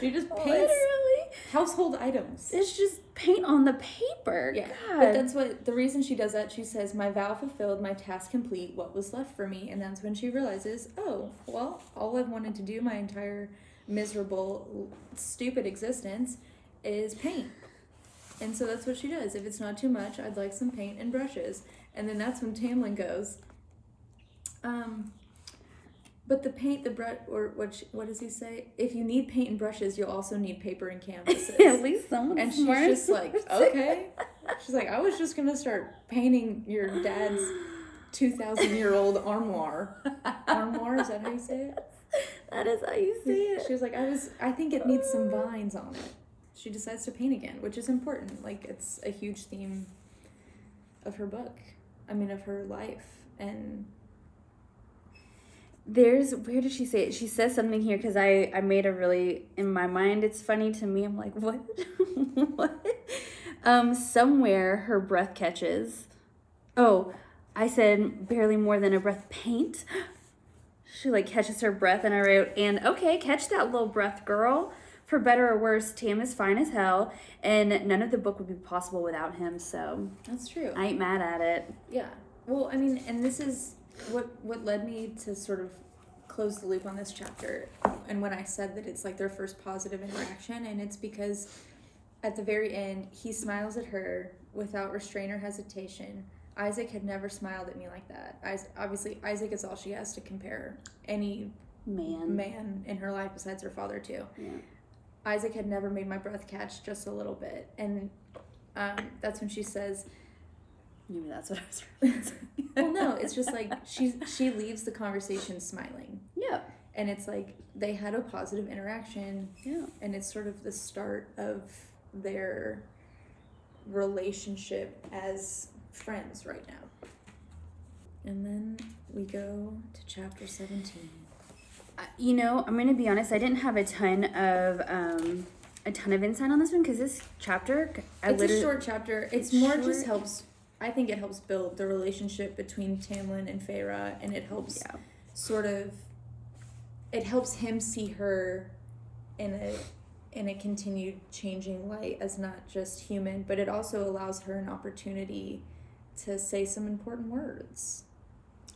She just paints literally household items. It's just paint on the paper. Yeah. God. But that's the reason she does that. She says, my vow fulfilled, my task complete, what was left for me? And that's when she realizes, oh, well, all I've wanted to do my entire miserable, stupid existence is paint. And so that's what she does. If it's not too much, I'd like some paint and brushes. And then that's when Tamlin goes, but the paint, the brush, or what does he say? If you need paint and brushes, you'll also need paper and canvases. At least someone's and smart. And she's just like, okay. She's like, I was just going to start painting your dad's 2,000-year-old armoire. Armoire, is that how you say it? That is how you say it. She was like, I think it needs some vines on it. She decides to paint again, which is important. Like, it's a huge theme of her book. I mean, of her life. And... where did she say it? She says something here because I made a really, in my mind, it's funny to me. I'm like, what? What? Somewhere her breath catches. Oh, I said barely more than a breath paint. She like catches her breath and I wrote, and okay, catch that little breath, girl. For better or worse, Tam is fine as hell, and none of the book would be possible without him, so. That's true. I ain't mad at it. Yeah. Well, I mean, and this is... What led me to sort of close the loop on this chapter, and when I said that it's like their first positive interaction, and it's because at the very end, he smiles at her without restraint or hesitation. Isaac had never smiled at me like that. Obviously, Isaac is all she has to compare any man in her life besides her father to. Yeah. Isaac had never made my breath catch just a little bit, and that's when she says... Maybe that's what I was referencing. Well, no, it's just like she leaves the conversation smiling. Yeah. And it's like they had a positive interaction. Yeah. And it's sort of the start of their relationship as friends right now. And then we go to chapter 17. You know, I'm going to be honest. I didn't have a ton of insight on this one because this chapter... It's a short chapter. It's more short. Just helps... I think it helps build the relationship between Tamlin and Feyre, and it helps it helps him see her in a continued changing light as not just human, but it also allows her an opportunity to say some important words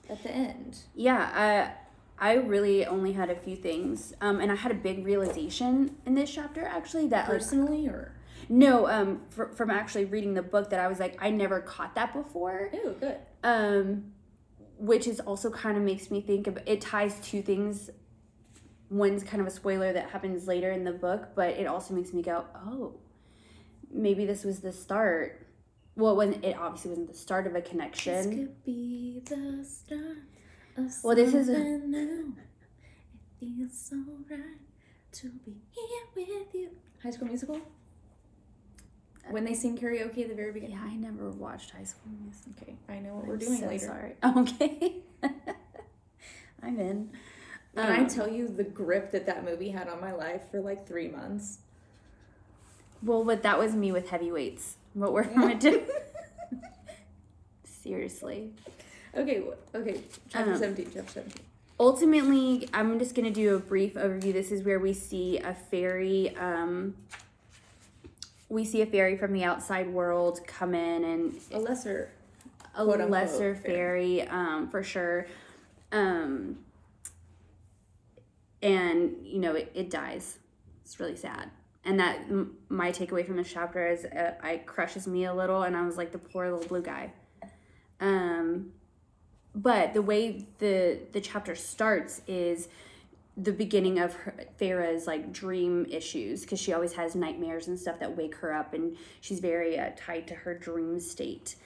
at the end. Yeah, I really only had a few things, and I had a big realization in this chapter, actually, that personally or. No, from actually reading the book that I was like, I never caught that before. Ooh, good. Which is also kind of makes me think of, it ties two things. One's kind of a spoiler that happens later in the book, but it also makes me go, oh, maybe this was the start Well, it obviously wasn't the start of a connection. This could be the start of something new. It feels so right to be here with you. High School Musical? When they sing karaoke at the very beginning. Yeah, I never watched High School Musical. Okay, I know what we're doing later. Sorry. Okay. I'm in. When I tell you the grip that movie had on my life for like 3 months. Well, but that was me with Heavyweights. What we're going to do. Seriously. Okay. Chapter 17. Ultimately, I'm just going to do a brief overview. This is where we see a fairy. We see a fairy from the outside world come in and... A lesser fairy, for sure. And, it dies. It's really sad. And that, my takeaway from this chapter is it crushes me a little, and I was like, the poor little blue guy. But the way the chapter starts is the beginning of Feyre's, dream issues, because she always has nightmares and stuff that wake her up, and she's very tied to her dream state.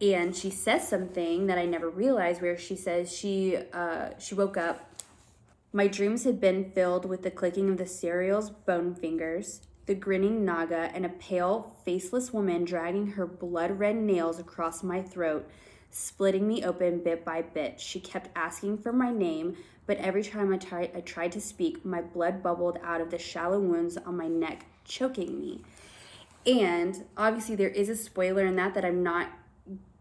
And she says something that I never realized, where she says she woke up. My dreams had been filled with the clicking of the Suriel's bone fingers, the grinning Naga, and a pale, faceless woman dragging her blood-red nails across my throat, splitting me open bit by bit. She kept asking for my name, but every time I tried to speak, my blood bubbled out of the shallow wounds on my neck, choking me. And obviously there is a spoiler in that I'm not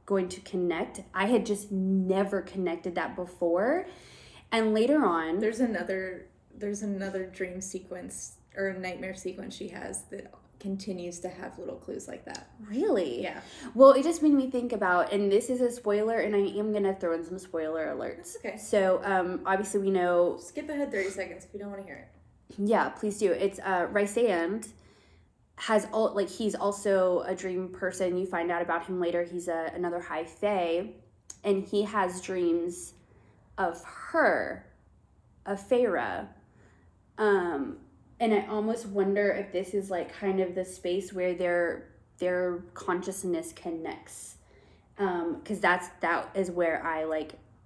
going to connect. I had just never connected that before. And later on... There's another dream sequence or nightmare sequence she has that continues to have little clues like that. Really? Yeah. Well, it just made me think about... And this is a spoiler, and I am going to throw in some spoiler alerts. That's okay. So, obviously we know... Skip ahead 30 seconds if you don't want to hear it. Yeah, please do. It's Rhysand has... he's also a dream person. You find out about him later. He's another High Fae, and he has dreams... of her, of Feyre. And I almost wonder if this is kind of the space where their consciousness connects. Because that is where I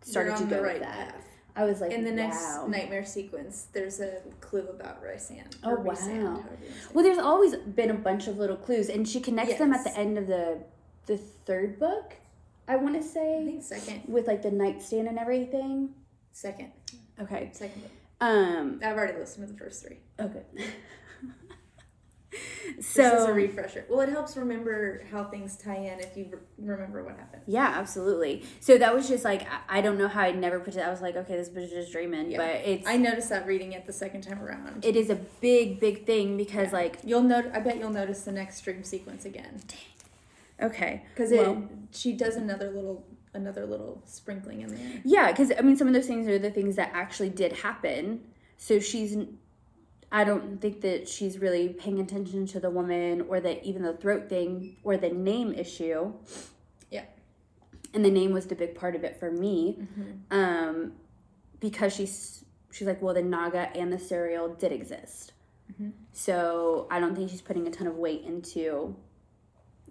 started to go with that. Path. I was like, in the next nightmare sequence, there's a clue about Rhysand. Oh, wow. Rhysand, well, there's always been a bunch of little clues, and she connects them at the end of the third book. I want to say... I think second. With, the nightstand and everything? Second. Okay. Second. I've already listened to the first three. Okay. So... This is a refresher. Well, it helps remember how things tie in if you remember what happened. Yeah, absolutely. So that was just, I don't know how I'd never put it... I was like, okay, this bitch is just dreaming, yeah. But it's... I noticed that reading it the second time around. It is a big, big thing because, yeah. I bet you'll notice the next dream sequence again. Dang. Okay, because she does another little sprinkling in there. Yeah, because some of those things are the things that actually did happen. So I don't think that she's really paying attention to the woman or that even the throat thing or the name issue. Yeah, and the name was the big part of it for me, mm-hmm. Because she's like, well, the Naga and the Suriel did exist, mm-hmm. So I don't think she's putting a ton of weight into.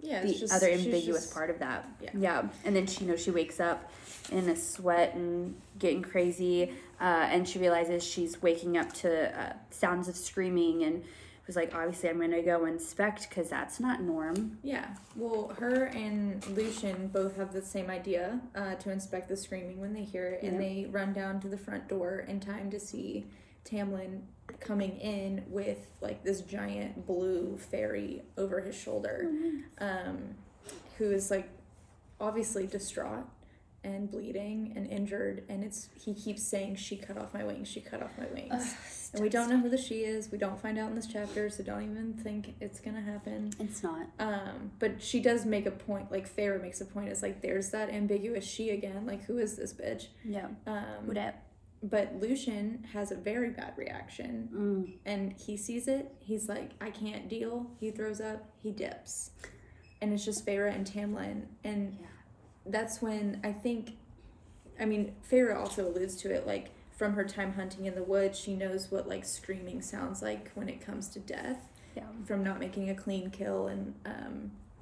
Yeah, the other ambiguous part of that. Yeah. Yeah. And then she wakes up in a sweat and getting crazy, and she realizes she's waking up to sounds of screaming and was like, obviously I'm going to go inspect because that's not norm. Yeah. Well, her and Lucien both have the same idea to inspect the screaming when they hear it, and they run down to the front door in time to see Tamlin coming in with this giant blue fairy over his shoulder, who is obviously distraught and bleeding and injured, and he keeps saying, she cut off my wings, and we don't know who the she is. We don't find out in this chapter, so don't even think it's gonna happen. It's not. But she does make a point, Feyre makes a point, it's there's that ambiguous she again, who is this bitch? Yeah. What up? But Lucien has a very bad reaction, and he sees it. He's like, I can't deal. He throws up. He dips. And it's just Feyre and Tamlin. And that's when I think, Feyre also alludes to it, from her time hunting in the woods, she knows what, screaming sounds like when it comes to death, from not making a clean kill and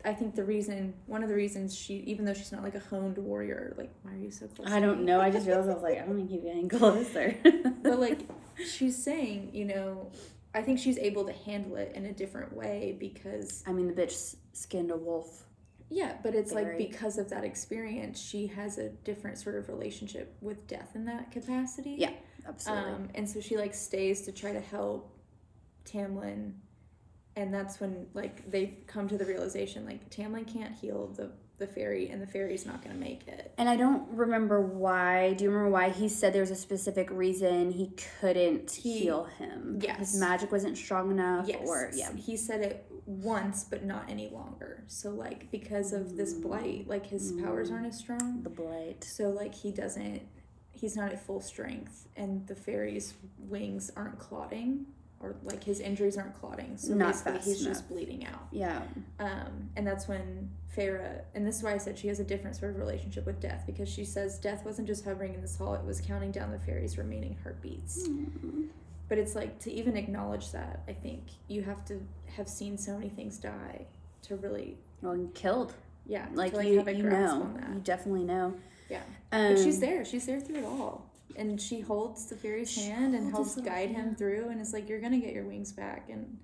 I think the reason, one of the reasons she, even though she's not like a honed warrior, like, why are you so close? I don't know. I just realized I was like, I don't think you're getting closer. But like, she's saying, you know, I think she's able to handle it in a different way because. I mean, the bitch skinned a wolf. Yeah, but it's Feyre. Like because of that experience, she has a different sort of relationship with death in that capacity. Yeah, absolutely. And so she like stays to try to help Tamlin. And that's when, like, they've come to the realization, like, Tamlin can't heal the Feyre, and the Fairy's not going to make it. And I don't remember why. Do you remember why he said there was a specific reason he couldn't heal him? Yes. His magic wasn't strong enough? Yes. Or, yeah. He said it once, but not any longer. So, like, because of this blight, like, his powers aren't as strong. The blight. So, like, he doesn't, he's not at full strength, and the Fairy's wings aren't clotting. Or, like, his injuries aren't clotting. So, not basically, he's enough. Just bleeding out. Yeah. And that's when Feyre... And this is why I said she has a different sort of relationship with death. Because she says death wasn't just hovering in this hall. It was counting down the Fairy's remaining heartbeats. Mm-hmm. But it's, like, to even acknowledge that, I think, you have to have seen so many things die to really... Well, and killed. Yeah. Like, to, like, you, have a you grasp know. On that. You definitely know. Yeah. But she's there. She's there through it all. And she holds the Fairy's hand and helps guide him through, and it's like, you're gonna get your wings back, and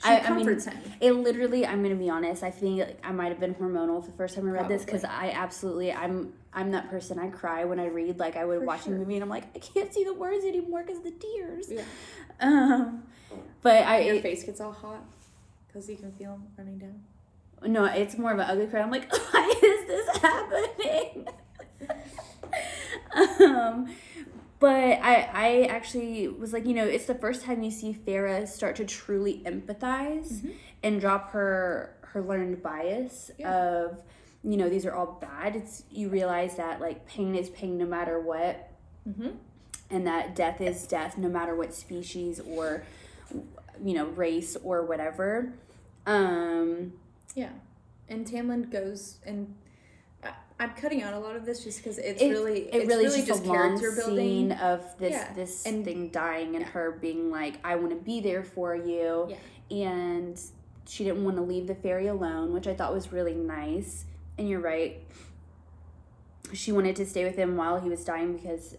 she comforts him. It literally, I'm gonna be honest, I think like I might have been hormonal the first time I read this, because I absolutely, I'm that person. I cry when I read. Like, I would watch a movie and I'm like, I can't see the words anymore because of the tears. Yeah. But your face gets all hot because you can feel them running down. No, it's more of an ugly cry. I'm like, why is this happening? But I actually was like, you know, it's the first time you see Feyre start to truly empathize and drop her learned bias of, you know, these are all bad. It's, you realize that, like, pain is pain no matter what, and that death is death no matter what species or, you know, race or whatever. Yeah. And Tamlin goes and... I'm cutting out a lot of this just because it's really just character building of this thing dying and her being like, I want to be there for you, and she didn't want to leave the Feyre alone, which I thought was really nice. And you're right, she wanted to stay with him while he was dying because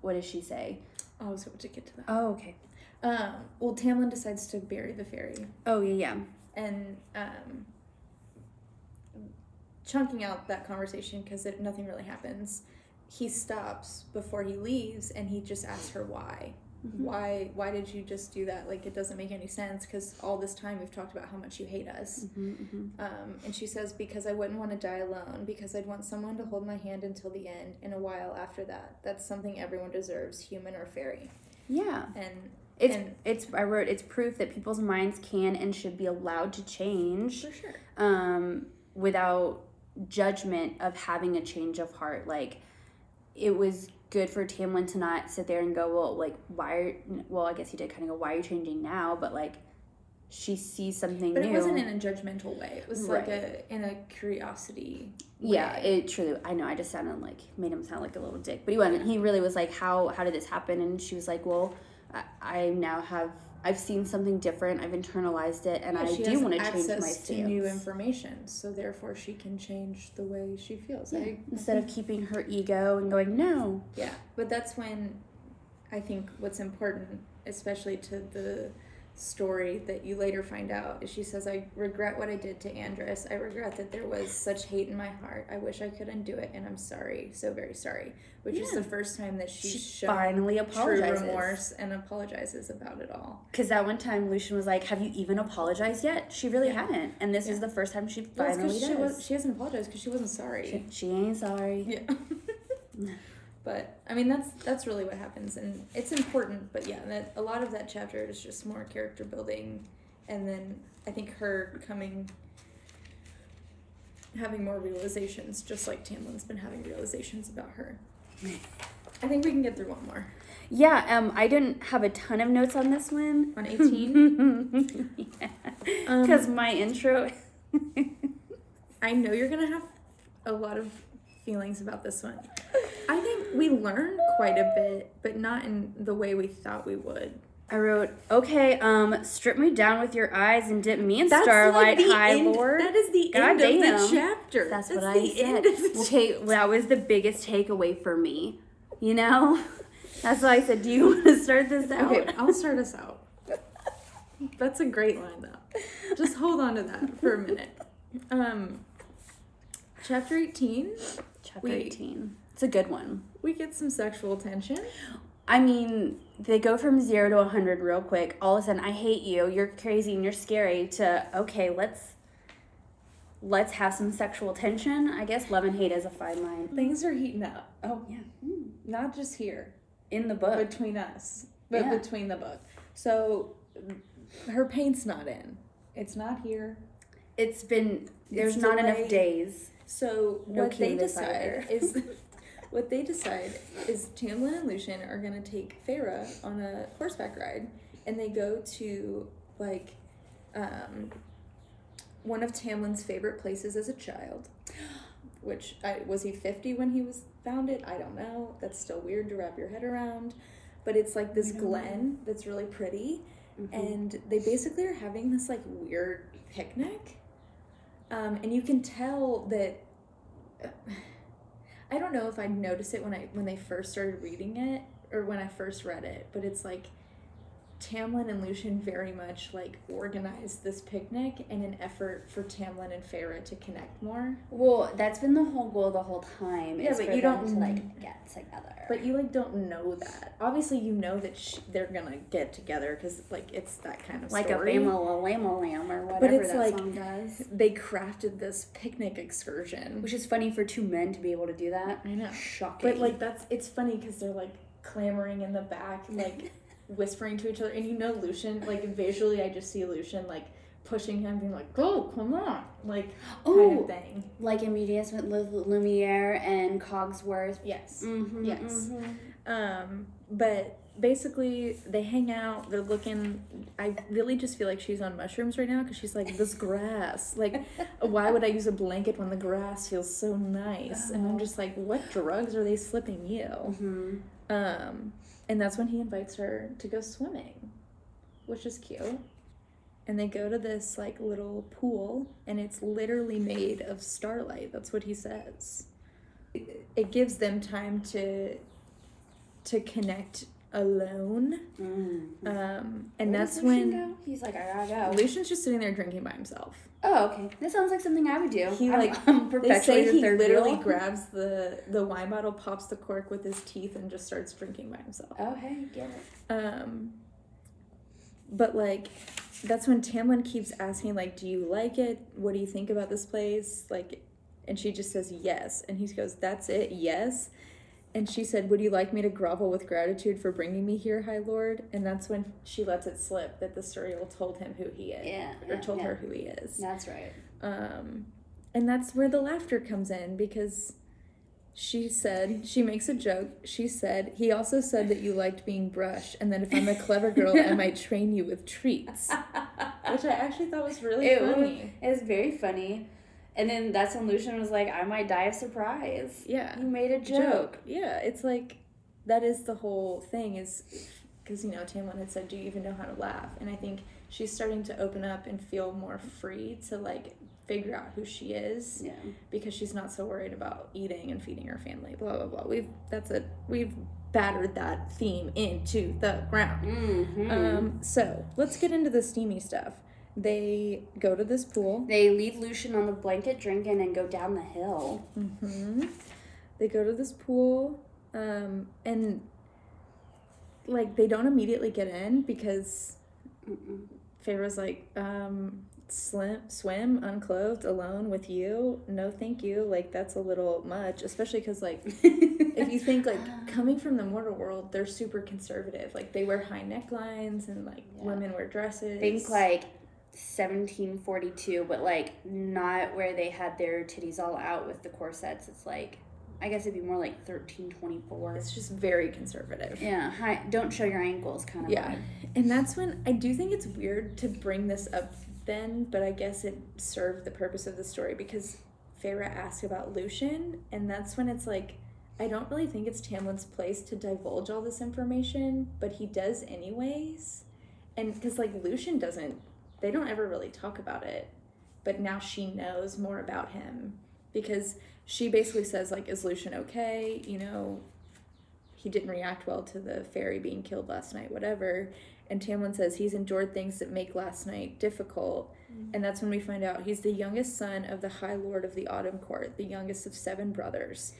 what does she say? I was going to get to that. Oh, okay. Well, Tamlin decides to bury the Feyre. Oh yeah, and chunking out that conversation because nothing really happens. He stops before he leaves, and he just asks her why. Why did you just do that? Like, it doesn't make any sense because all this time we've talked about how much you hate us. And she says, because I wouldn't want to die alone, because I'd want someone to hold my hand until the end and a while after that. That's something everyone deserves, human or Feyre. Yeah. And I wrote it's proof that people's minds can and should be allowed to change. For sure. Without judgment of having a change of heart. Like, it was good for Tamlin to not sit there and go, well, like, I guess he did kind of go, why are you changing now? But, like, she sees something new. But it wasn't in a judgmental way. It was in a curiosity way. Yeah, it truly, I know, I just sounded like, made him sound like a little dick. But he wasn't. He really was like, how did this happen? And she was like, well, I've seen something different. I've internalized it, and I do want to change my stance. To new information, so therefore she can change the way she feels. Yeah. Instead of keeping her ego and going, no. Yeah, but that's when I think what's important, especially to the story that you later find out, is she says, I regret what I did to Andras. I regret that there was such hate in my heart. I wish I could undo it, and I'm sorry, so very sorry, which is the first time that she finally apologizes. True remorse and apologizes about it all. Because that one time Lucien was like, have you even apologized yet? She really hadn't, and this is the first time she finally does. She hasn't apologized because she wasn't sorry. She ain't sorry. Yeah. But, I mean, that's really what happens, and it's important, but a lot of that chapter is just more character building, and then I think her having more realizations, just like Tamlin's been having realizations about her. I think we can get through one more. Yeah, I didn't have a ton of notes on this one. On 18? Yeah, because my intro... I know you're going to have a lot of feelings about this one. I think we learned quite a bit, but not in the way we thought we would. I wrote, okay, strip me down with your eyes and dip me in starlight, like High Lord. That is the end of the chapter. That's what I said. Okay, well, that was the biggest takeaway for me, you know? That's why I said, do you want to start this out? Okay, I'll start us out. That's a great line, though. Just hold on to that for a minute. Chapter 18. It's a good one. We get some sexual tension. I mean, they go from 0 to 100 real quick. All of a sudden, I hate you, you're crazy, and you're scary, to, okay, let's have some sexual tension. I guess love and hate is a fine line. Things are heating up. Oh, yeah. Not just here. In the book. Between us. But yeah. Between the book. So, her paint's not in. It's not here. There's not enough days. So, what they decide is Tamlin and Lucien are going to take Feyre on a horseback ride, and they go to, one of Tamlin's favorite places as a child, which, was he 50 when he was founded? I don't know. That's still weird to wrap your head around. But it's, this glen that's really pretty, and they basically are having this, weird picnic, and you can tell that... I don't know if I noticed it when they first started reading it or when I first read it, but it's Tamlin and Lucien very much organized this picnic in an effort for Tamlin and Feyre to connect more. Well, that's been the whole goal the whole time. Yeah, but you don't to, get together. But you don't know that. Obviously, you know that they're gonna get together because it's that kind of story. Like a bam-a-lam-a-lam or whatever. But it's that song does. They crafted this picnic excursion, which is funny for two men to be able to do that. I know, shocking. But it's funny because they're clamoring in the back whispering to each other, and Lucien, visually I just see Lucien, pushing him, being go, come on, kind of thing. Like in Medias with Lumiere and Cogsworth. Yes. Mm-hmm, yes. Mm-hmm. But basically, they hang out, they're looking, I really just feel like she's on mushrooms right now, because she's this grass, why would I use a blanket when the grass feels so nice? Oh. And I'm just what drugs are they slipping you? Mm-hmm. And that's when he invites her to go swimming, which is cute. And they go to this, little pool, and it's literally made of starlight. That's what he says. It gives them time to connect alone. Mm-hmm. And where that's when... Go? He's I gotta go. Lucian's just sitting there drinking by himself. Oh, okay. This sounds like something I would do. I'm perpetually the third wheel. He literally grabs the wine bottle, pops the cork with his teeth, and just starts drinking by himself. Oh, hey, get it. But, that's when Tamlin keeps asking, do you like it? What do you think about this place? And she just says, yes. And he goes, that's it, yes. And she said, would you like me to grovel with gratitude for bringing me here, High Lord? And that's when she lets it slip that the Suriel told him who he is. Yeah, or told her who he is. That's right. And that's where the laughter comes in, because she makes a joke. She said, he also said that you liked being brushed, and that if I'm a clever girl, I might train you with treats. Which I actually thought was really funny. It was very funny. And then that's when Lucien was I might die of surprise. Yeah. You made a joke. Yeah, it's that is the whole thing is, because, Tamlin had said, do you even know how to laugh? And I think she's starting to open up and feel more free to, figure out who she is. Yeah. Because she's not so worried about eating and feeding her family, blah, blah, blah. We've battered that theme into the ground. Mm-hmm. So, let's get into the steamy stuff. They go to this pool. They leave Lucien on the blanket drinking and go down the hill. Mm-hmm. They go to this pool, and, they don't immediately get in because Feyre's swim unclothed, alone with you. No, thank you. That's a little much, especially because, if you think, coming from the mortal world, they're super conservative. They wear high necklines and, women wear dresses. Think, 1742, but not where they had their titties all out with the corsets. It's I guess it'd be more 1324. It's just very conservative. Yeah, don't show your ankles kind of. Yeah, like. And that's when I do think it's weird to bring this up then, but I guess it served the purpose of the story because Feyre asked about Lucien, and that's when it's I don't really think it's Tamlin's place to divulge all this information, but he does anyways. And because, like, Lucien doesn't, they don't ever really talk about it. But now she knows more about him because she basically says, like, is Lucien okay? You know, he didn't react well to the fairy being killed last night, whatever. And Tamlin says he's endured things that make last night difficult. Mm-hmm. And that's when we find out he's the youngest son of the High Lord of the Autumn Court, the youngest of 7 brothers.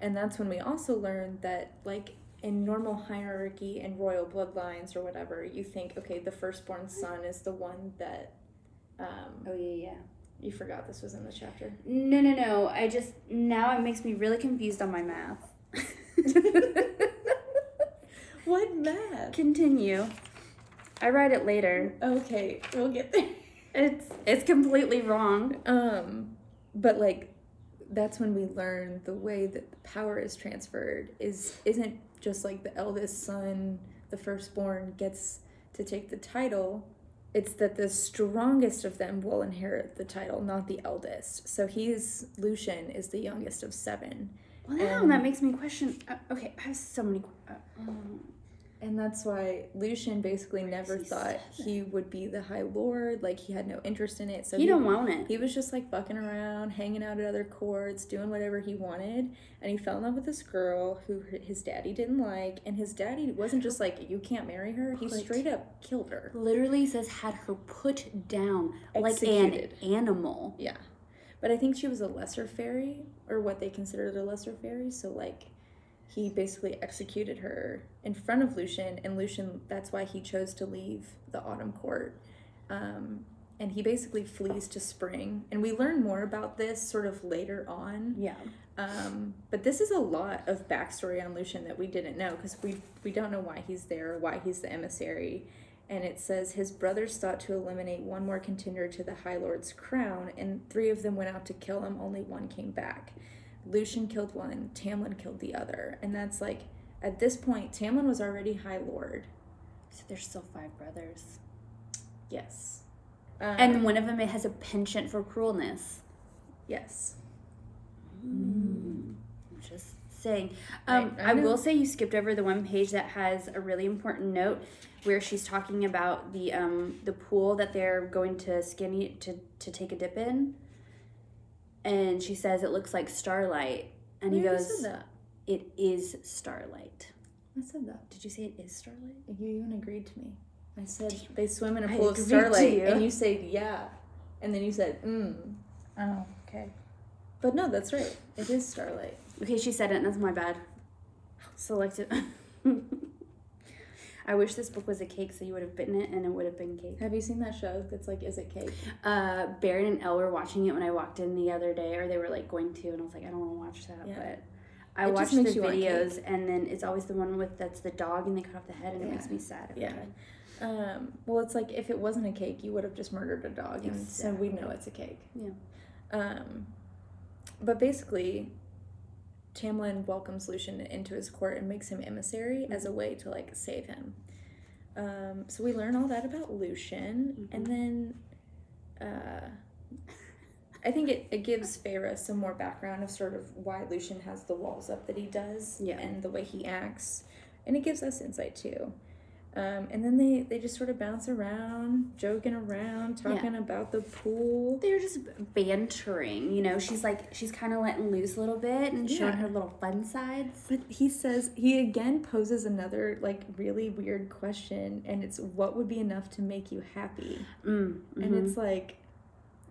And that's when we also learn that, like, in normal hierarchy and royal bloodlines or whatever, you think, okay, the firstborn son is the one that... You forgot this was in the chapter. No. I just... Now it makes me really confused on my math. What math? Continue. I write it later. Okay, we'll get there. It's completely wrong. But, like... That's when we learn the way that the power is transferred isn't just like the eldest son, the firstborn, gets to take the title. It's that the strongest of them will inherit the title, not the eldest. So Lucien is the youngest of 7. Wow, that makes me question. Okay, I have so many. And that's why Lucien basically never thought he would be the High Lord. Like, he had no interest in it. So he didn't want it. He was just, like, fucking around, hanging out at other courts, doing whatever he wanted. And he fell in love with this girl who his daddy didn't like. And his daddy wasn't just like, you can't marry her. He straight up killed her. Literally says had her put down. Executed. Like an animal. Yeah. But I think she was a lesser fairy, or what they considered a lesser fairy. So, like... He basically executed her in front of Lucien, and Lucien, that's why he chose to leave the Autumn Court. And he basically flees to Spring. And we learn more about this sort of later on. Yeah. But this is a lot of backstory on Lucien that we didn't know, because we don't know why he's there, why he's the emissary. And it says his brothers sought to eliminate one more contender to the High Lord's crown, and 3 of them went out to kill him. Only 1 came back. Lucien killed 1, Tamlin killed the other. And that's like, at this point, Tamlin was already High Lord. So there's still 5 brothers. Yes. And one of them has a penchant for cruelness. Yes. I'm just saying. I will say you skipped over the one page that has a really important note where she's talking about the pool that they're going to skinny to take a dip in. And she says it looks like starlight. And he goes, it is starlight. I said that. Did you say it is starlight? You even agreed to me. I said they swim in a pool of starlight. And you said, yeah. And then you said, Oh, okay. But no, that's right. It is starlight. Okay, she said it, and that's my bad. Selected. I wish this book was a cake so you would have bitten it and it would have been cake. Have you seen that show that's like, Is It Cake? Baron and Elle were watching it when I walked in the other day, or they were like going to, and I was like, I don't want to watch that, but I watched the videos, and then it's always the one that's the dog and they cut off the head, and it makes me sad every time. Well, it's like, if it wasn't a cake, you would have just murdered a dog, and so we know it's a cake. Yeah. But basically... Tamlin welcomes Lucien into his court and makes him emissary as a way to, like, save him. So we learn all that about Lucien, and then I think it gives Feyre some more background of sort of why Lucien has the walls up that he does and the way he acts, and it gives us insight, too. And then they just sort of bounce around, joking around, talking about the pool. They're just bantering, you know. She's kind of letting loose a little bit and showing her little fun sides. But he again poses another, like, really weird question, and it's, what would be enough to make you happy? And it's like,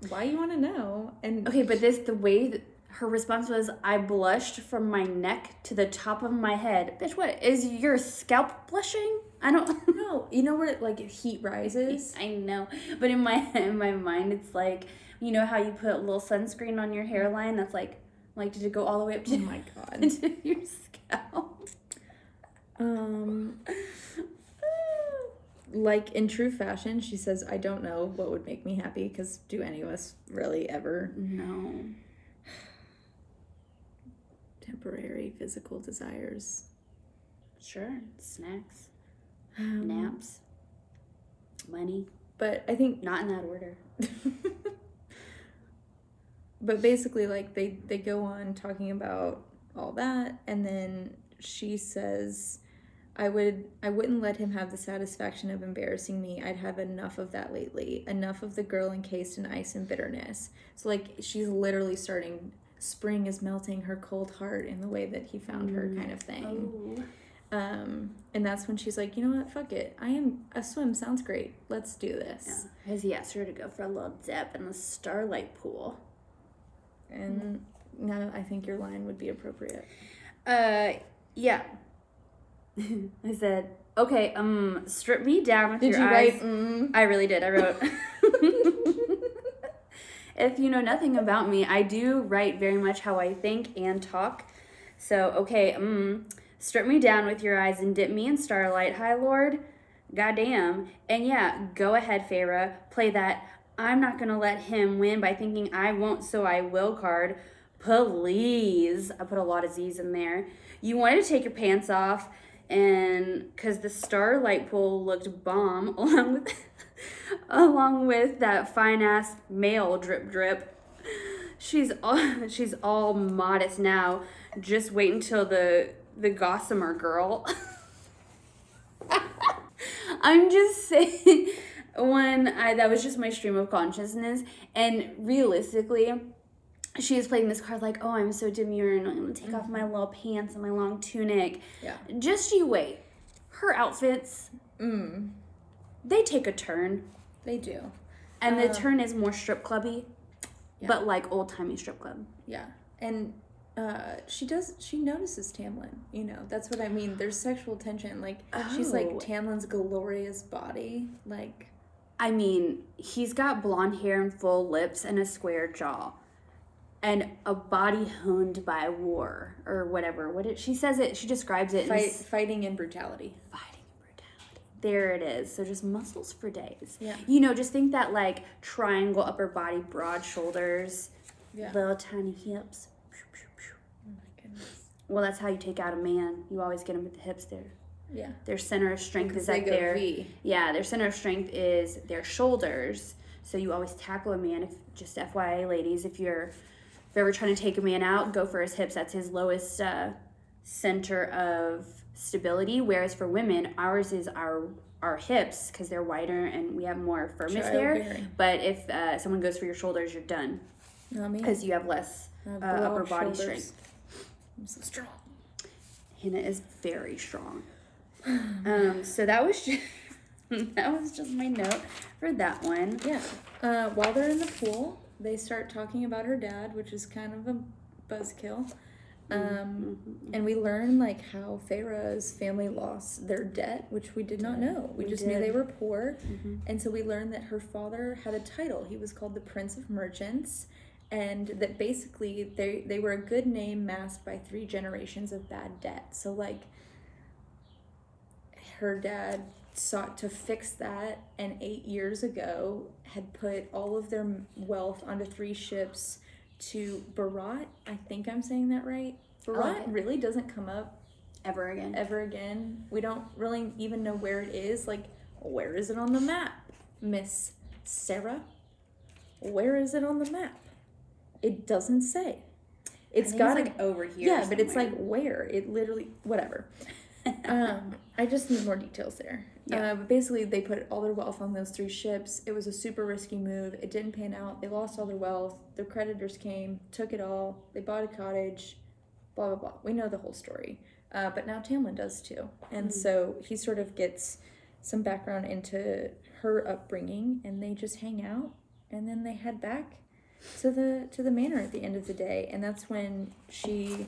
why you want to know? And okay, but the way that her response was, I blushed from my neck to the top of my head. Bitch, what? Is your scalp blushing? I don't know. You know where it, like, heat rises? I know. But in my mind, it's like, you know how you put a little sunscreen on your hairline? That's like, did it go all the way up to, oh my God. To your scalp? Like, in true fashion, she says, I don't know what would make me happy, because do any of us really ever? No. Temporary physical desires. Sure. Snacks. Naps. Money. But I think... Not in that order. But basically, like, they go on talking about all that. And then she says, I wouldn't let him have the satisfaction of embarrassing me. I'd have enough of that lately. Enough of the girl encased in ice and bitterness. So, like, she's literally starting, spring is melting her cold heart in the way that he found her kind of thing. Oh. And that's when she's like, you know what, fuck it. A swim sounds great. Let's do this. Because he asked her to go for a little dip in the starlight pool. And now I think your line would be appropriate. Yeah. I said, okay, strip me down with your eyes. Did you write, I really did. I wrote, if you know nothing about me, I do write very much how I think and talk. So, okay, strip me down with your eyes and dip me in starlight, High Lord. Goddamn. And yeah, go ahead, Feyre. Play that I'm not going to let him win by thinking I won't, so I will card. Please. I put a lot of Z's in there. You wanted to take your pants off. And because the starlight pool looked bomb along with that fine ass male drip drip. She's all modest now. Just wait until the gossamer girl. I'm just saying, that was just my stream of consciousness, and realistically, she was playing this card like, oh, I'm so demure and I'm going to take off my little pants and my long tunic. Yeah. Just you wait. Her outfits, they take a turn. They do. And the turn is more strip clubby, but like old-timey strip club. Yeah. And she notices Tamlin, you know. That's what I mean. There's sexual tension. Like, she's like, Tamlin's glorious body. Like, I mean, he's got blonde hair and full lips and a square jaw. And a body honed by war, or whatever. She describes it as fighting and brutality. Fighting and brutality. There it is. So just muscles for days. Yeah. You know, just think that, like, triangle upper body, broad shoulders, little tiny hips. Oh, my goodness. Well, that's how you take out a man. You always get him with the hips there. Yeah. Their center of strength is like their... V. Yeah, their center of strength is their shoulders. So you always tackle a man. Just FYI, ladies, if ever trying to take a man out, go for his hips. That's his lowest center of stability. Whereas for women, ours is our hips, because they're wider and we have more firmness there. But if someone goes for your shoulders, you're done, because you have less upper body strength. I'm so strong. Hannah is very strong. So that was just my note for that one. Yeah. While they're in the pool, they start talking about her dad, which is kind of a buzzkill. And we learn, like, how Feyre's family lost their debt, which we did not know. We just knew they were poor. Mm-hmm. And so we learned that her father had a title. He was called the Prince of Merchants, and that basically they were a good name masked by 3 generations of bad debt. So, like, her dad sought to fix that, and 8 years ago had put all of their wealth onto 3 ships to Barat. I think I'm saying that right. Barat really doesn't come up ever again. We don't really even know where it is. Like, where is it on the map, Miss Sarah? Where is it on the map? It doesn't say. It's got like over here. Yeah, but it's like where. It literally whatever. I just need more details there. Yeah. Basically, they put all their wealth on those 3 ships. It was a super risky move. It didn't pan out. They lost all their wealth. Their creditors came, took it all. They bought a cottage, blah, blah, blah. We know the whole story. But now Tamlin does too. And so he sort of gets some background into her upbringing, and they just hang out, and then they head back to the manor at the end of the day. And that's when she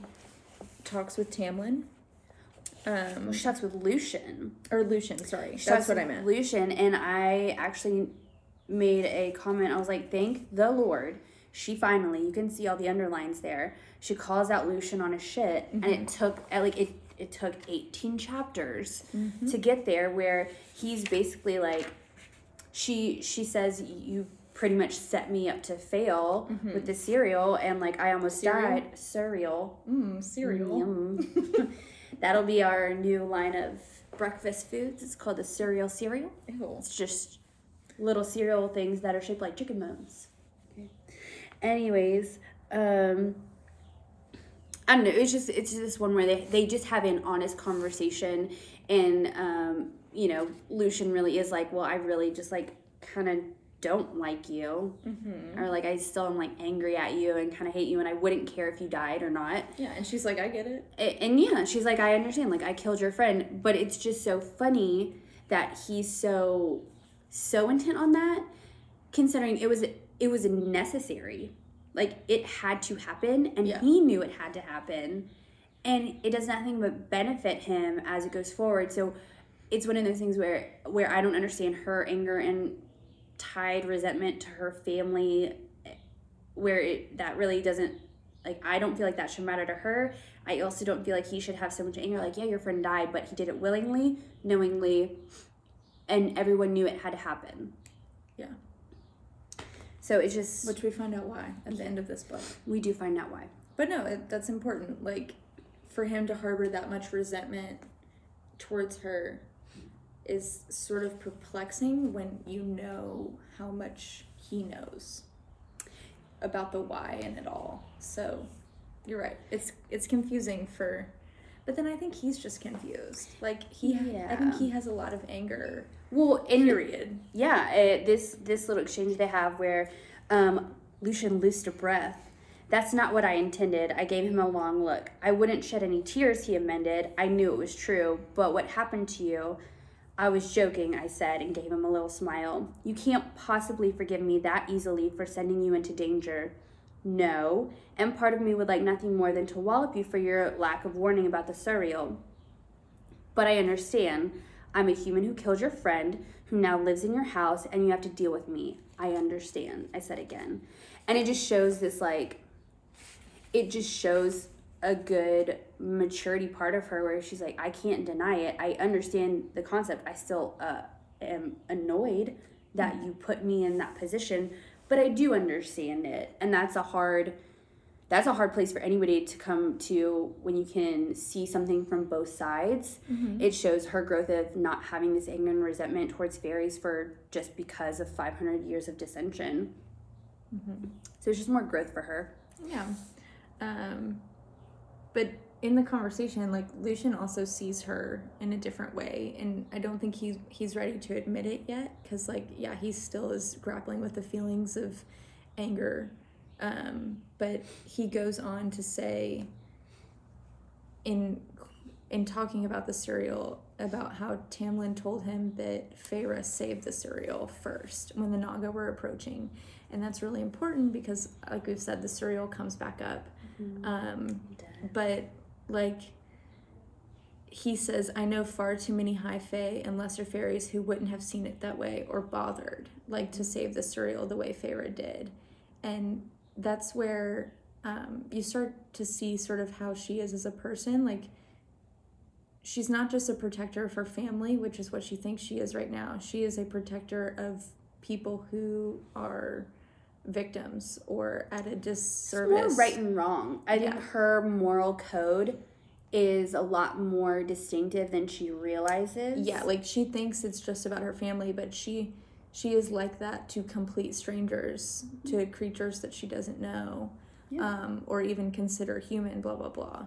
talks with Tamlin. She talks with Lucien. Or Lucien, sorry. That's what I meant. Lucien, and I actually made a comment. I was like, thank the Lord. She finally, you can see all the underlines there. She calls out Lucien on his shit, and it took, it took 18 chapters to get there, where he's basically like, she says, you pretty much set me up to fail with the cereal, and like, I almost died. Cereal. Cereal. Yum. That'll be our new line of breakfast foods. It's called the Suriel cereal. Ew. It's just little cereal things that are shaped like chicken bones. Okay. Anyways, I don't know. It's just this one where they just have an honest conversation, and Lucien really is like, well, I really just like kind of don't like you, mm-hmm. or like I still am like angry at you and kind of hate you, and I wouldn't care if you died or not. Yeah, and she's like, I get it, and yeah, she's like, I understand. Like I killed your friend, but it's just so funny that he's so intent on that, considering it was necessary. Like, it had to happen, and he knew it had to happen. And it does nothing but benefit him as it goes forward. So it's one of those things where I don't understand her anger and tied resentment to her family, where that really doesn't, like, I don't feel like that should matter to her. I also don't feel like he should have so much anger. Like, yeah, your friend died, but he did it willingly, knowingly, and everyone knew it had to happen. Yeah. So it's just... Which we find out why at the end of this book. We do find out why. But no, that's important. Like, for him to harbor that much resentment towards her is sort of perplexing when you know how much he knows about the why and it all. So, you're right. It's confusing for... But then I think he's just confused. Like, I think he has a lot of anger. Well, period. Yeah, this little exchange they have where Lucien loosed a breath. That's not what I intended. I gave him a long look. I wouldn't shed any tears, he amended. I knew it was true, but what happened to you? I was joking, I said, and gave him a little smile. You can't possibly forgive me that easily for sending you into danger. No, and part of me would like nothing more than to wallop you for your lack of warning about the Suriel. But I understand. I'm a human who killed your friend, who now lives in your house, and you have to deal with me. I understand, I said again. And it just shows this, like, it just shows a good maturity part of her where she's like, I can't deny it. I understand the concept. I still am annoyed that you put me in that position, but I do understand it. And that's a hard place for anybody to come to when you can see something from both sides. Mm-hmm. It shows her growth of not having this anger and resentment towards fairies for just because of 500 years of dissension. Mm-hmm. So it's just more growth for her. Yeah. But in the conversation, like, Lucien also sees her in a different way. And I don't think he's ready to admit it yet. Because, like, yeah, he still is grappling with the feelings of anger. But he goes on to say, in talking about the Suriel, about how Tamlin told him that Feyre saved the Suriel first when the Naga were approaching. And that's really important because, like we've said, the Suriel comes back up. Mm-hmm. But, like, he says, I know far too many High Fae and lesser fairies who wouldn't have seen it that way or bothered, like, to save the Suriel the way Feyre did. And that's where you start to see sort of how she is as a person. Like, she's not just a protector of her family, which is what she thinks she is right now. She is a protector of people who are victims or at a disservice. It's more right and wrong. I think her moral code is a lot more distinctive than she realizes. Yeah, like, she thinks it's just about her family, but she is like that to complete strangers, to creatures that she doesn't know, or even consider human, blah, blah, blah.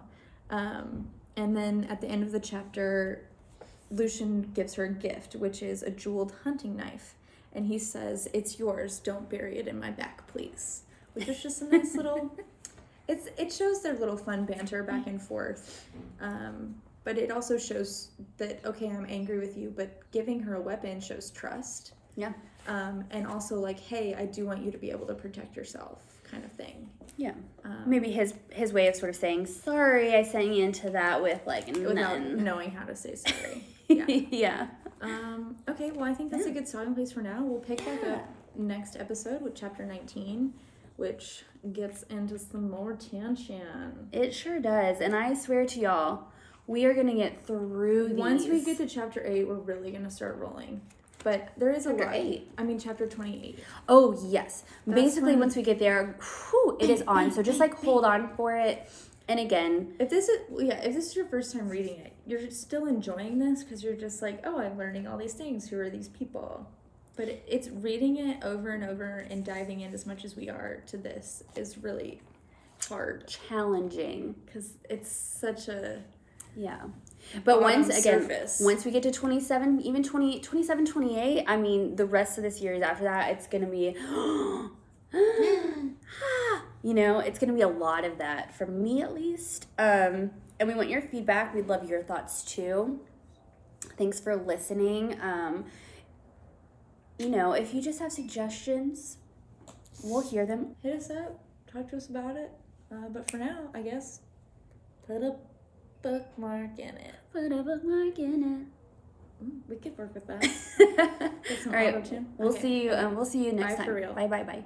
And then at the end of the chapter, Lucien gives her a gift, which is a jeweled hunting knife. And he says, it's yours, don't bury it in my back, please. Which is just a nice little... It shows their little fun banter back and forth. But it also shows that, okay, I'm angry with you, but giving her a weapon shows trust. Yeah. And also, like, hey, I do want you to be able to protect yourself, kind of thing. Yeah. Maybe his way of sort of saying, sorry, I sent you into that with, like, and without knowing how to say sorry. Yeah. Yeah. Okay, well, I think that's a good starting place for now. We'll pick back up next episode with chapter 19, which gets into some more tension. It sure does. And I swear to y'all, we are going to get through these. Once we get to chapter 8, we're really going to start rolling. But there is a lot. I mean, chapter 28. Oh, yes. That's basically, once we get there, whew, it is on. So just, like, hold on for it. And again, if this is your first time reading it, you're still enjoying this because you're just like, oh, I'm learning all these things. Who are these people? But it's reading it over and over and diving in as much as we are to this is really hard, challenging, because it's such a But once we get to 27, even 27, 28, I mean, the rest of this year after that, it's going to be, you know, it's going to be a lot of that, for me at least. And we want your feedback. We'd love your thoughts, too. Thanks for listening. You know, if you just have suggestions, we'll hear them. Hit us up. Talk to us about it. But for now, I guess, put up. Bookmark in it. Put a bookmark in it. We could work with that. All right. We'll see you. We'll see you next time. For real. Bye.